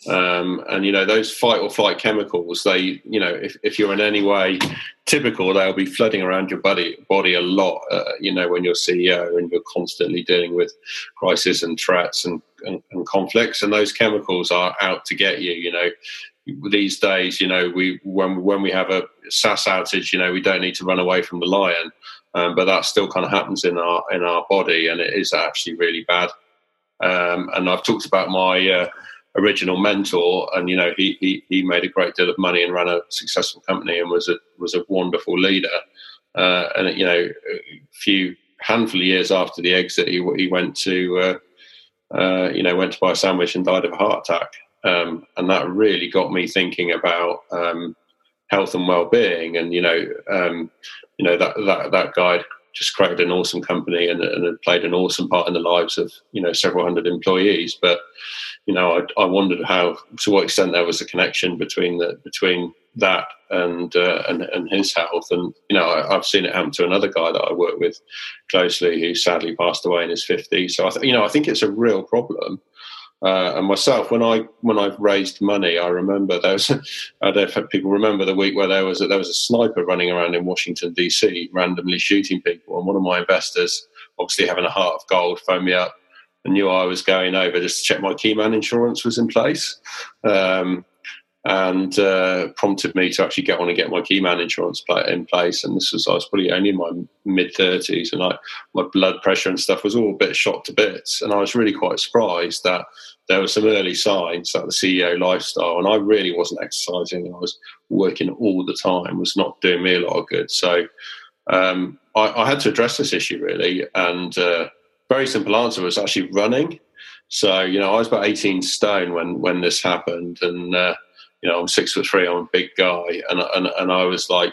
And, you know, those fight or flight chemicals, they, you know, if you're in any way typical, they'll be flooding around your body a lot, you know, when you're CEO and you're constantly dealing with crisis and threats and conflicts, and those chemicals are out to get you. You know, these days, you know, when we have a SaaS outage, you know, we don't need to run away from the lion, but that still kind of happens in our body, and it is actually really bad. And I've talked about my original mentor, and you know, he made a great deal of money and ran a successful company and was a wonderful leader, and you know, a handful of years after the exit, he went to you know, went to buy a sandwich and died of a heart attack, and that really got me thinking about health and well-being. And you know, that guy just created an awesome company and played an awesome part in the lives of, you know, several hundred employees, but you know, I wondered to what extent there was a connection between that and his health. And you know, I've seen it happen to another guy that I work with closely, who sadly passed away in his 50s. So you know, I think it's a real problem. And myself, when I've raised money, I remember I don't know if people remember the week where there was a sniper running around in Washington DC, randomly shooting people. And one of my investors, obviously having a heart of gold, phoned me up. I knew I was going over just to check my key man insurance was in place, and prompted me to actually get on and get my key man insurance in place. And I was probably only in my mid-30s, and my blood pressure and stuff was all a bit shot to bits. And I was really quite surprised that there were some early signs that the CEO lifestyle, and I really wasn't exercising, I was working all the time, was not doing me a lot of good. So I had to address this issue, really, and very simple answer was actually running. So, you know, I was about 18 stone when this happened, and you know, I'm 6'3", I'm a big guy, and I was like,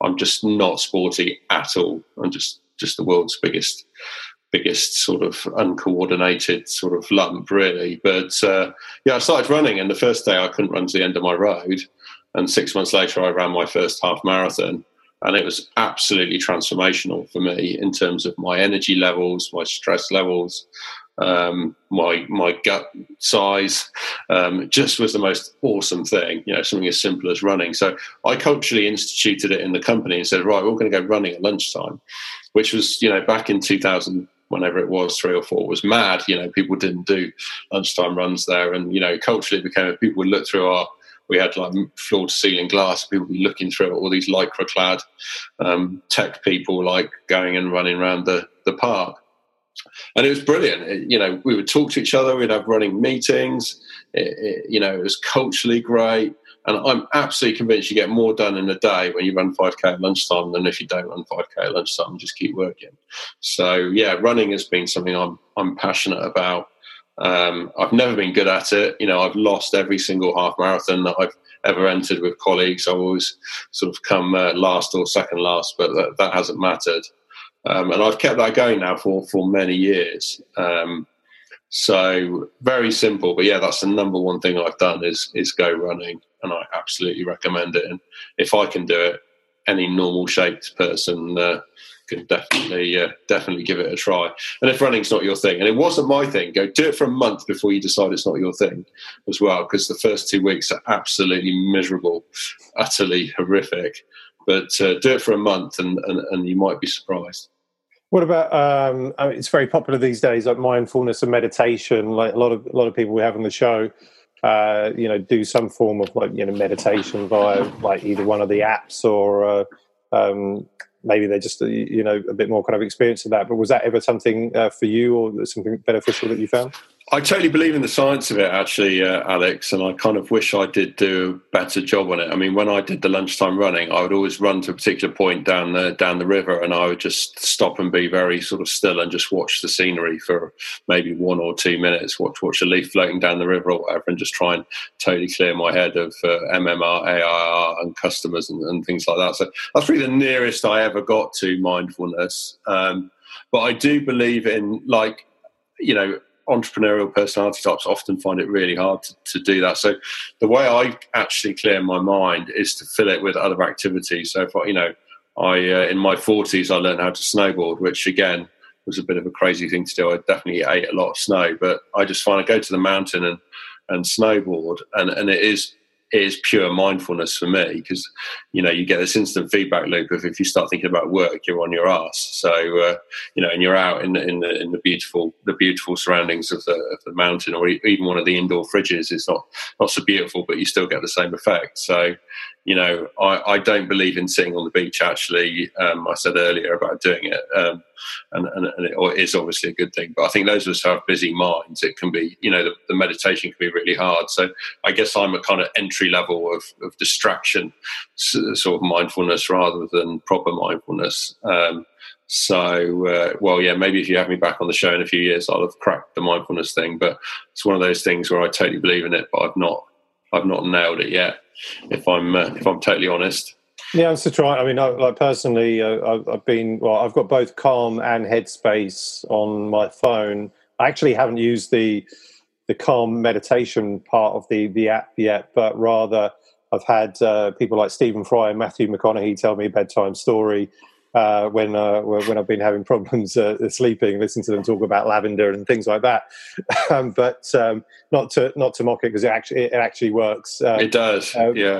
I'm just not sporty at all. I'm just the world's biggest sort of uncoordinated sort of lump, really. But yeah, I started running, and the first day I couldn't run to the end of my road, and 6 months later I ran my first half marathon. And it was absolutely transformational for me in terms of my energy levels, my stress levels, my gut size. Just was the most awesome thing, you know, something as simple as running. So I culturally instituted it in the company and said, right, we're going to go running at lunchtime, which was, you know, back in 2000, whenever it was, 3 or 4, was mad. You know, people didn't do lunchtime runs there. And, you know, culturally it became, people would look through we had like floor to ceiling glass, people were looking through all these lycra clad tech people like going and running around the park. And it was brilliant. You know, we would talk to each other, we'd have running meetings. You know, it was culturally great. And I'm absolutely convinced you get more done in a day when you run 5K at lunchtime than if you don't run 5K at lunchtime and just keep working. So yeah, running has been something I'm passionate about. I've never been good at it. You know, I've lost every single half marathon that I've ever entered with colleagues. I've always sort of come last or second last, but that hasn't mattered. And I've kept that going now for many years. So very simple, but yeah, that's the number one thing I've done is go running, and I absolutely recommend it. And if I can do it, any normal shaped person can definitely give it a try. And if running's not your thing, and it wasn't my thing, go do it for a month before you decide it's not your thing as well, because the first 2 weeks are absolutely miserable, utterly horrific. But do it for a month, and you might be surprised. What about? I mean, it's very popular these days, like mindfulness and meditation. Like a lot of people we have on the show, do some form of meditation via either one of the apps, or maybe they're just a bit more kind of experience of that. But was that ever something for you, or something beneficial that you found? I totally believe in the science of it, actually, Alex, and I kind of wish I did do a better job on it. I mean, when I did the lunchtime running, I would always run to a particular point down the river, and I would just stop and be very sort of still and just watch the scenery for maybe 1 or 2 minutes, watch a leaf floating down the river or whatever, and just try and totally clear my head of MMR, ARR and customers and things like that. So that's really the nearest I ever got to mindfulness. But I do believe in, entrepreneurial personality types often find it really hard to do that. So the way I actually clear my mind is to fill it with other activities. So if I in my 40s, I learned how to snowboard, which again was a bit of a crazy thing to do. I definitely ate a lot of snow, but I just find I go to the mountain and snowboard, and it is pure mindfulness for me, because you get this instant feedback loop of if you start thinking about work, you're on your ass. So and you're out in the beautiful surroundings of the mountain, or even one of the indoor fridges. It's not so beautiful, but you still get the same effect. So I don't believe in sitting on the beach. Actually, I said earlier about doing it, and it is obviously a good thing. But I think those of us who have busy minds, it can be, the meditation can be really hard. So I guess I'm a kind of entry level of distraction, sort of mindfulness rather than proper mindfulness. Maybe if you have me back on the show in a few years, I'll have cracked the mindfulness thing. But it's one of those things where I totally believe in it, but I've not nailed it yet, if I'm totally honest. Yeah, I'm still trying. I mean, personally, I've got both Calm and Headspace on my phone. I actually haven't used the Calm meditation part of the app yet, but rather I've had people like Stephen Fry and Matthew McConaughey tell me a bedtime story when I've been having problems sleeping, listen to them talk about lavender and things like that. But not to mock it, because it actually works. It does, yeah.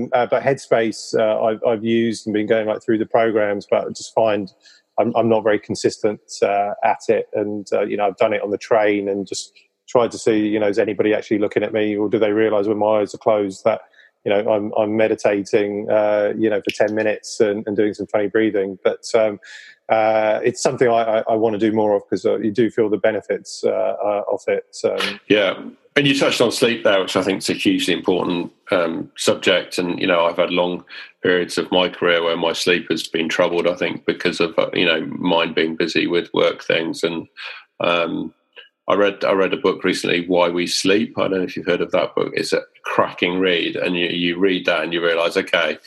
But Headspace, I've used and been going through the programs, but I just find I'm not very consistent at it. And I've done it on the train and just tried to see, is anybody actually looking at me, or do they realise when my eyes are closed that I'm meditating, for 10 minutes and doing some funny breathing. But it's something I want to do more of, because you do feel the benefits of it. Yeah. And you touched on sleep there, which I think is a hugely important subject. And, I've had long periods of my career where my sleep has been troubled, I think, because of, mind being busy with work things. And I read a book recently, Why We Sleep. I don't know if you've heard of that book. It's a cracking read, and you read that and you realise, okay,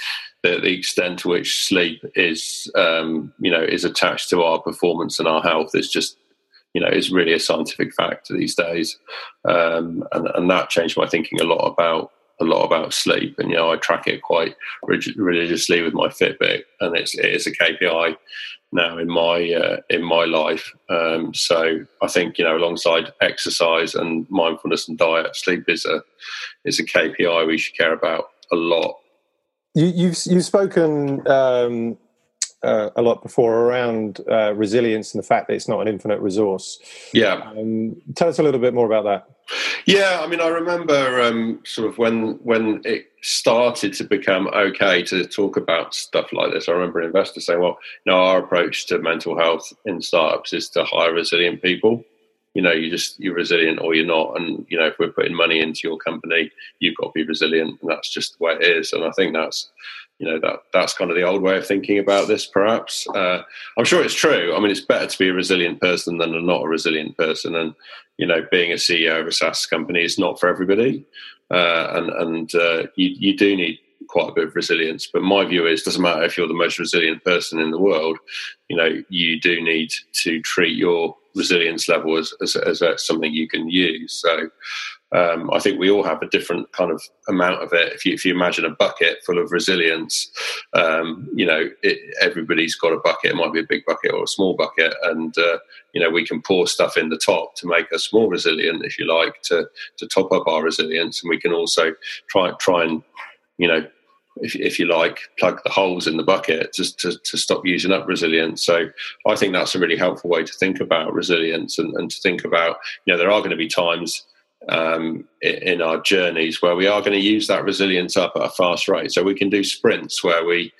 the extent to which sleep is attached to our performance and our health is just, is really a scientific fact these days, and that changed my thinking a lot about sleep. And I track it quite religiously with my Fitbit, and it is a KPI now in my life. So I think alongside exercise and mindfulness and diet, sleep is a KPI we should care about a lot. You've spoken a lot before around resilience and the fact that it's not an infinite resource. Yeah. Tell us a little bit more about that. Yeah, I mean, I remember sort of when it started to become okay to talk about stuff like this. I remember an investor saying, well, our approach to mental health in startups is to hire resilient people. You're resilient or you're not. And, if we're putting money into your company, you've got to be resilient. And that's just the way it is. And I think that's, that's kind of the old way of thinking about this, perhaps. I'm sure it's true. I mean, it's better to be a resilient person than not a resilient person. And, being a CEO of a SaaS company is not for everybody. You do need quite a bit of resilience. But my view is, it doesn't matter if you're the most resilient person in the world, you do need to treat your resilience level as something you can use. So I think we all have a different kind of amount of it. If you imagine a bucket full of resilience, everybody's got a bucket. It might be a big bucket or a small bucket, and we can pour stuff in the top to make us more resilient, if you like, to top up our resilience. And we can also try and, if you like, plug the holes in the bucket just to stop using up resilience. So I think that's a really helpful way to think about resilience, and to think about, there are going to be times in our journeys where we are going to use that resilience up at a fast rate. So we can do sprints where we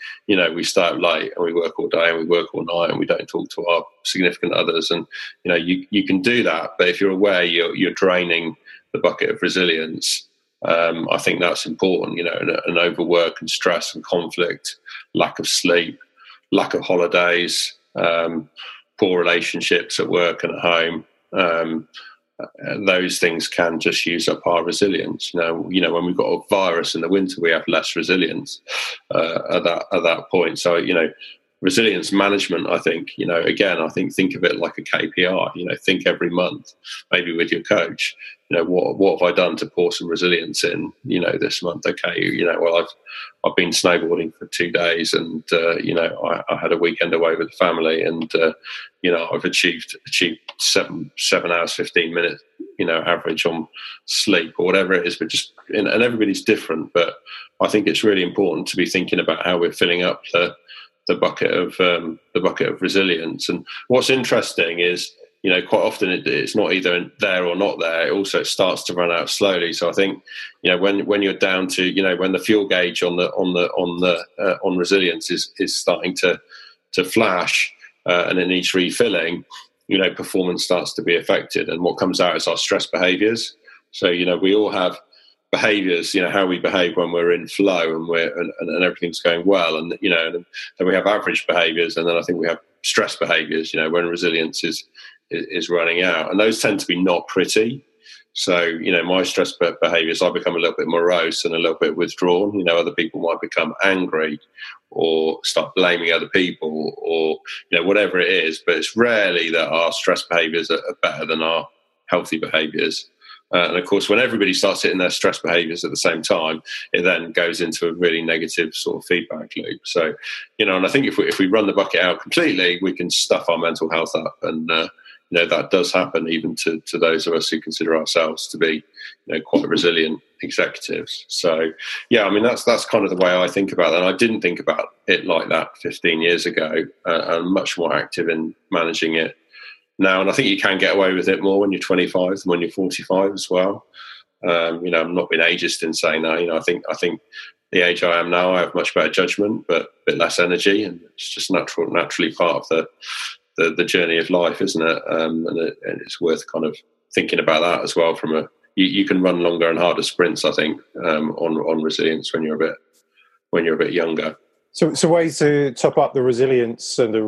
start late and we work all day and we work all night and we don't talk to our significant others. And, you can do that. But if you're aware you're draining the bucket of resilience, I think that's important, and overwork and stress and conflict, lack of sleep, lack of holidays, poor relationships at work and at home. Those things can just use up our resilience. When we've got a virus in the winter, we have less resilience at that point. So, resilience management, I think, think of it like a KPI, think every month, maybe with your coach, what have I done to pour some resilience in, this month? Okay. I've been snowboarding for 2 days and, I had a weekend away with the family and, I've achieved 7 hours, 15 minutes, average on sleep or whatever it is, but just, and everybody's different, but I think it's really important to be thinking about how we're filling up the bucket of resilience. And what's interesting is, quite often it's not either there or not there. It also starts to run out slowly. So I think, when you're down to, when the fuel gauge on resilience is starting to flash, and it needs refilling, performance starts to be affected. And what comes out is our stress behaviors. So, we all have behaviors, how we behave when we're in flow and and everything's going well, and then we have average behaviors, and then I think we have stress behaviors, when resilience is running out, and those tend to be not pretty. So my stress behaviors, I become a little bit morose and a little bit withdrawn. Other people might become angry or start blaming other people, or whatever it is, but it's rarely that our stress behaviors are better than our healthy behaviors. And of course, when everybody starts hitting their stress behaviours at the same time, it then goes into a really negative sort of feedback loop. So, and I think if we run the bucket out completely, we can stuff our mental health up, and that does happen even to those of us who consider ourselves to be quite resilient executives. So, yeah, I mean that's kind of the way I think about that. And I didn't think about it like that 15 years ago. I'm much more active in managing it now, and I think you can get away with it more when you're 25 than when you're 45 as well. I'm not being ageist in saying that. I think the age I am now, I have much better judgment, but a bit less energy, and it's just naturally part of the journey of life, isn't it? And it's worth kind of thinking about that as well. From a you can run longer and harder sprints, I think, on resilience when you're a bit younger. So ways to top up the resilience and the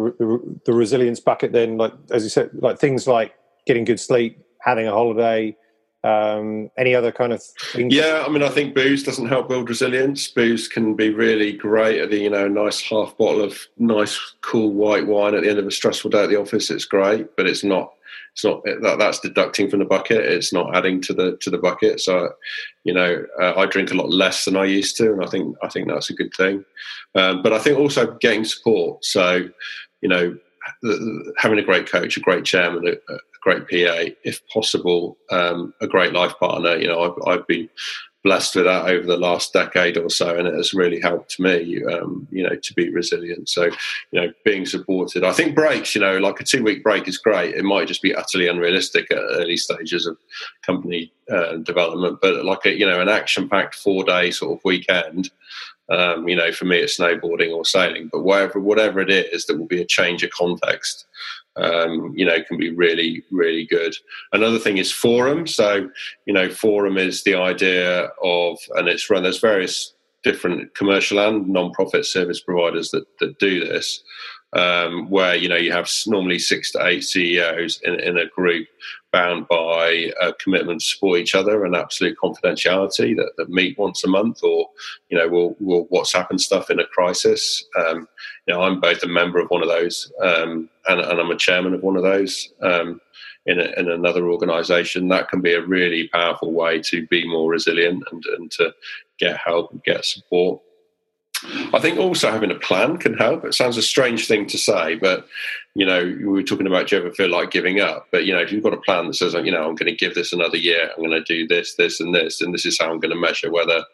resilience bucket then, like as you said, like things like getting good sleep, having a holiday, any other kind of things? Yeah, I mean, I think booze doesn't help build resilience. Booze can be really great at the, nice half bottle of nice cool white wine at the end of a stressful day at the office. It's great, but it's not that's deducting from the bucket. It's not adding to the bucket. So, I drink a lot less than I used to, and I think that's a good thing. But I think also getting support. So, having a great coach, a great chairman, a great PA, if possible, a great life partner. I've been blessed with that over the last decade or so, and it has really helped me, to be resilient. So, being supported. I think breaks, like a 2-week break is great. It might just be utterly unrealistic at early stages of company development, but like an action-packed 4-day sort of weekend. For me, it's snowboarding or sailing, but whatever it is, there will be a change of context. Can be really, really good. Another thing is forum. So, forum is the idea of, and it's run, there's various different commercial and non-profit service providers that do this. where, you know, you have normally 6 to 8 CEOs in a group bound by a commitment to support each other and absolute confidentiality that meet once a month, or, you know, we'll WhatsApp and stuff in a crisis. You know, I'm both a member of one of those and I'm a chairman of one of those in another organisation. That can be a really powerful way to be more resilient and to get help and get support. I think also having a plan can help. It sounds a strange thing to say, but, you know, we were talking about, do you ever feel like giving up? But, you know, if you've got a plan that says, you know, I'm going to give this another year, I'm going to do this, this, and this, and this is how I'm going to measure whether,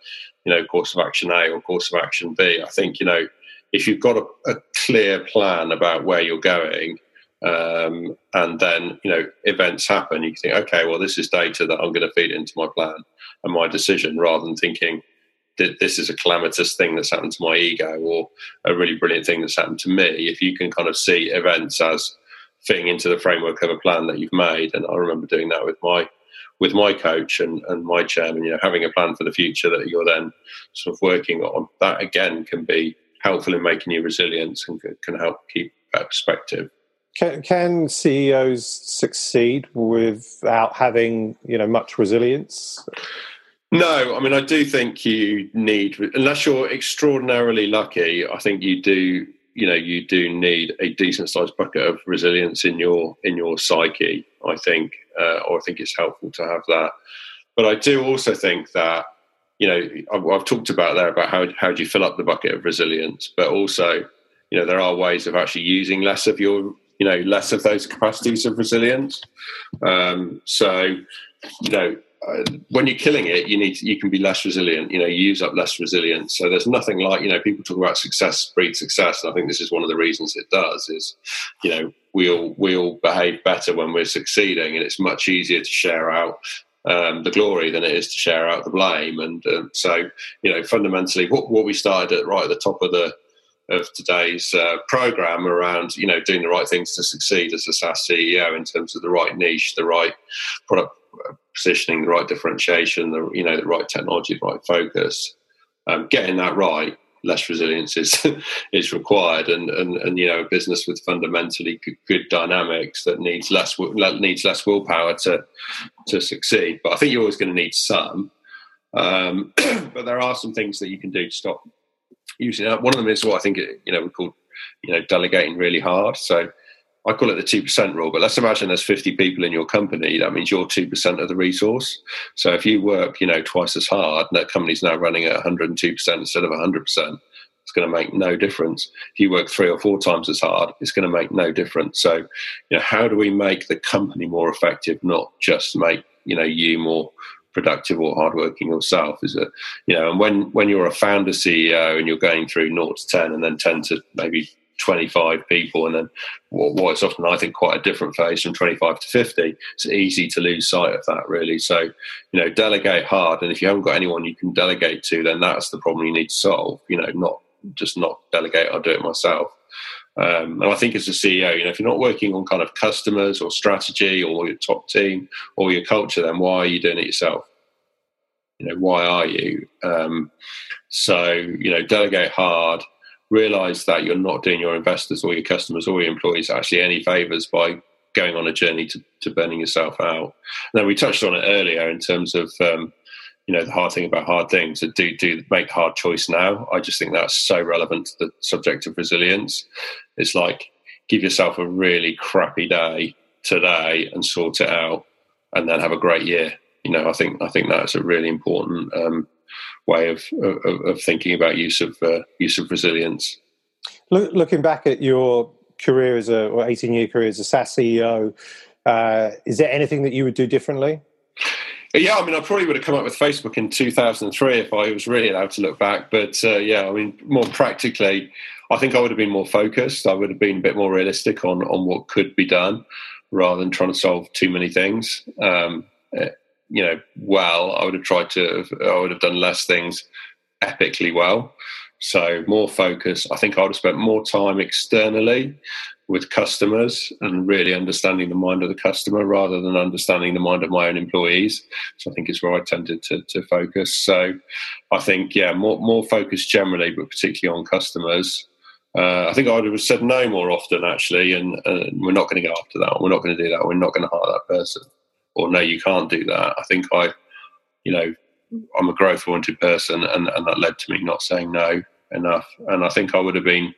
you know, course of action A or course of action B. I think, you know, if you've got a clear plan about where you're going, and then, you know, events happen, you can think, okay, well, this is data that I'm going to feed into my plan and my decision, rather than thinking, this is a calamitous thing that's happened to my ego, or a really brilliant thing that's happened to me. If you can kind of see events as fitting into the framework of a plan that you've made. And I remember doing that with my coach and my chairman, you know, having a plan for the future that you're then sort of working on. That again can be helpful in making you resilient and can help keep that perspective. Can CEOs succeed without having, you know, much resilience? No, I mean, I do think you need, unless you're extraordinarily lucky, I think you do need a decent sized bucket of resilience in your psyche, I think, or I think it's helpful to have that. But I do also think that, you know, I've talked about there about how do you fill up the bucket of resilience, but also, you know, there are ways of actually using less of your, you know, less of those capacities of resilience. So, you know, when you're killing it, you can be less resilient. You know, you use up less resilience. So there's nothing like, you know, people talk about success breeds success, and I think this is one of the reasons it does. Is, you know, we all behave better when we're succeeding, and it's much easier to share out the glory than it is to share out the blame. And so, you know, fundamentally, what we started at right at the top of today's program around, you know, doing the right things to succeed as a SaaS CEO in terms of the right niche, the right product positioning, the right differentiation, the, you know, the right technology, the right focus. Getting that right, less resilience is required, and you know, a business with fundamentally good dynamics that needs less willpower to succeed. But I think you're always going to need some. But there are some things that you can do to stop using that. One of them is what I think, you know, we call, you know, delegating really hard. So I call it the 2% rule, but let's imagine there's 50 people in your company. That means you're 2% of the resource. So if you work, you know, twice as hard, and that company's now running at 102% instead of 100%, it's going to make no difference. If you work 3 or 4 times as hard, it's going to make no difference. So, you know, how do we make the company more effective, not just make, you know, you more productive or hardworking yourself? Is it, you know, and when you're a founder CEO and you're going through 0 to 10 and then 10 to maybe 25 people, and then what is often, I think, quite a different phase from 25 to 50, it's easy to lose sight of that, really. So, you know, delegate hard, and if you haven't got anyone you can delegate to, then that's the problem you need to solve. You know, not just not delegate, I'll do it myself. And I think as a CEO, you know, if you're not working on kind of customers or strategy or your top team or your culture, then why are you doing it yourself? You know, why are you? So, you know, delegate hard. Realize that you're not doing your investors or your customers or your employees actually any favors by going on a journey to burning yourself out. Now, we touched on it earlier in terms of, you know, the hard thing about hard things, to do make the hard choice now. I just think that's so relevant to the subject of resilience. It's like, give yourself a really crappy day today and sort it out, and then have a great year. You know, I think that's a really important way of thinking about use of resilience. Looking back at your career as 18-year career as a SaaS CEO, is there anything that you would do differently? Yeah, I mean, I probably would have come up with Facebook in 2003 if I was really allowed to look back. But yeah, I mean, more practically, I think I would have been more focused. I would have been a bit more realistic on what could be done, rather than trying to solve too many things. You know, well, I would have done less things epically well. So more focus. I think I would have spent more time externally with customers and really understanding the mind of the customer, rather than understanding the mind of my own employees. So I think it's where I tended to focus. So I think, yeah, more focus generally, but particularly on customers. I think I would have said no more often, actually, and we're not going to go after that. We're not going to do that. We're not going to hire that person. Or no, you can't do that. I think I'm a growth-oriented person, and that led to me not saying no enough. And I think I would have been,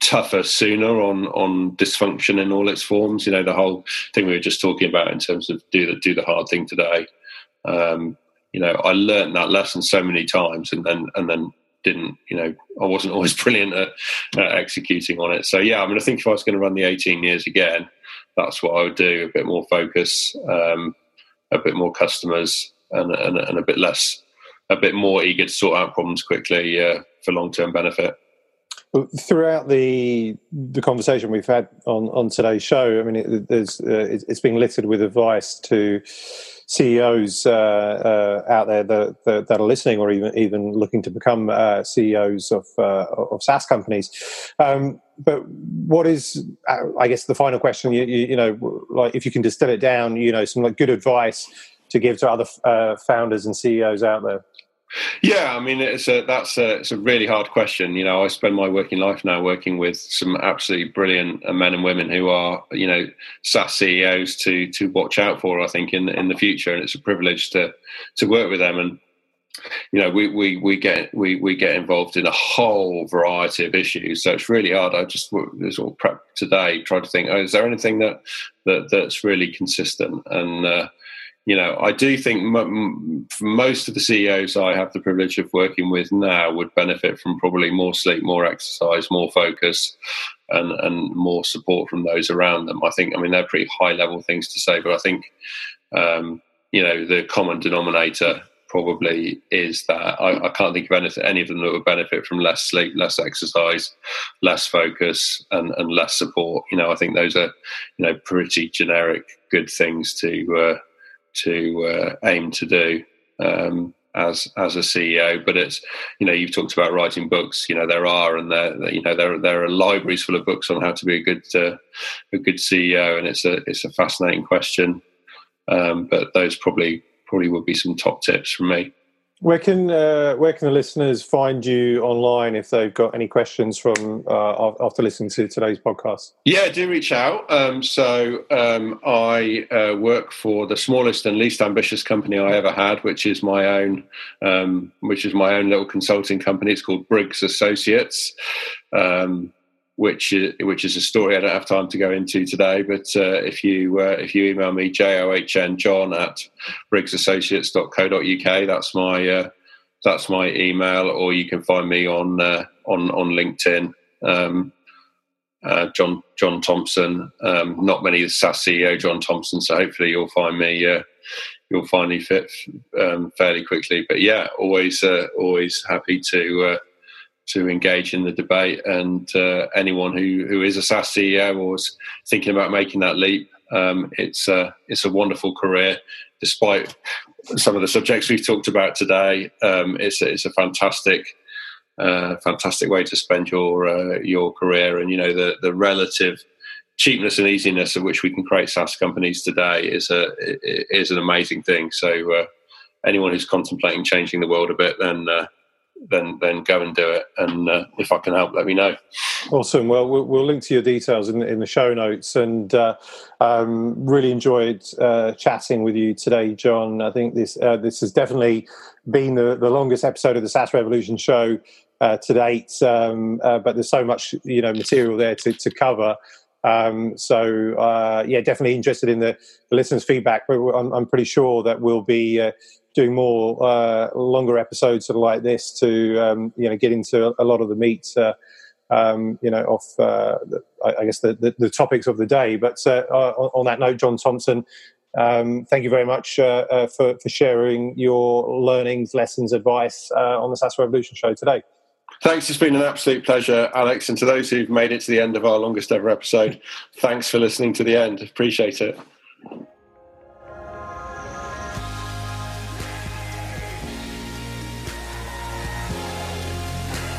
tougher sooner on dysfunction in all its forms. The whole thing we were just talking about in terms of do the hard thing today. I learned that lesson so many times, and then didn't. I wasn't always brilliant at executing on it. So yeah, I think if I was going to run the 18 years again, that's what I would do. A bit more focus, a bit more customers, and a bit less, a bit more eager to sort out problems quickly for long-term benefit. Throughout the conversation we've had on today's show, it's been littered with advice to CEOs out there that are listening, or even looking to become CEOs of SaaS companies. But what is, I guess, the final question? If you can distill it down, some good advice to give to other founders and CEOs out there. Yeah, it's a really hard question. I spend my working life now working with some absolutely brilliant men and women who are, SaaS CEOs to watch out for, I think, in the future. And it's a privilege to work with them. And we get involved in a whole variety of issues. So it's really hard. I just sort of prep today, try to think, is there anything that's really consistent? And I do think most of the CEOs I have the privilege of working with now would benefit from probably more sleep, more exercise, more focus, and more support from those around them. I think, they're pretty high-level things to say, but I think, the common denominator probably is that I can't think of any of them that would benefit from less sleep, less exercise, less focus, and less support. I think those are, pretty generic good things to aim to do as a CEO, but it's you've talked about writing books. There are libraries full of books on how to be a good CEO, and it's a fascinating question. But those probably would be some top tips from me. Where can the listeners find you online if they've got any questions from after listening to today's podcast? Yeah, do reach out. I work for the smallest and least ambitious company I ever had, which is my own, little consulting company. It's called Briggs Associates. Which is a story I don't have time to go into today, but if you email me john@briggsassociates.co.uk, that's my email, or you can find me on LinkedIn, John Thompson. Not many SaaS CEO John Thompson, so hopefully you'll find me fit fairly quickly. But yeah, always happy to engage in the debate, and anyone who is a SaaS CEO or is thinking about making that leap, it's a wonderful career. Despite some of the subjects we've talked about today, it's a fantastic way to spend your career. And the relative cheapness and easiness of which we can create SaaS companies today is an amazing thing. So anyone who's contemplating changing the world a bit, then go and do it. And if I can help, let me know. Awesome. Well, we'll link to your details in the show notes. And really enjoyed chatting with you today, John. I think this has definitely been the longest episode of the SaaS Revolution show to date. But there's so much material there to cover. So definitely interested in the listeners' feedback. But I'm pretty sure that we'll be doing more longer episodes sort of like this to get into a lot of the meat the topics of the day. But on that note, John Thompson, thank you very much for sharing your learnings, lessons, advice on the SaaS Revolution show today. Thanks, it's been an absolute pleasure, Alex, and to those who've made it to the end of our longest ever episode, thanks for listening to the end. Appreciate it.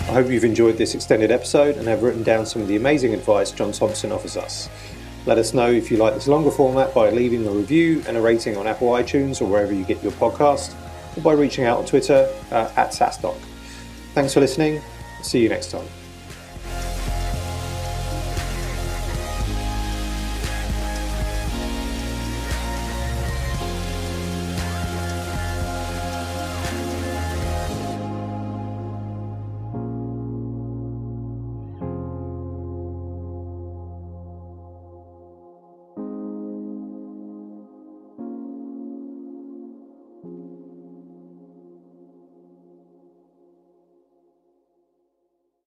I hope you've enjoyed this extended episode and have written down some of the amazing advice John Thompson offers us. Let us know if you like this longer format by leaving a review and a rating on Apple iTunes or wherever you get your podcast, or by reaching out on Twitter @SaaSDoc. Thanks for listening. See you next time.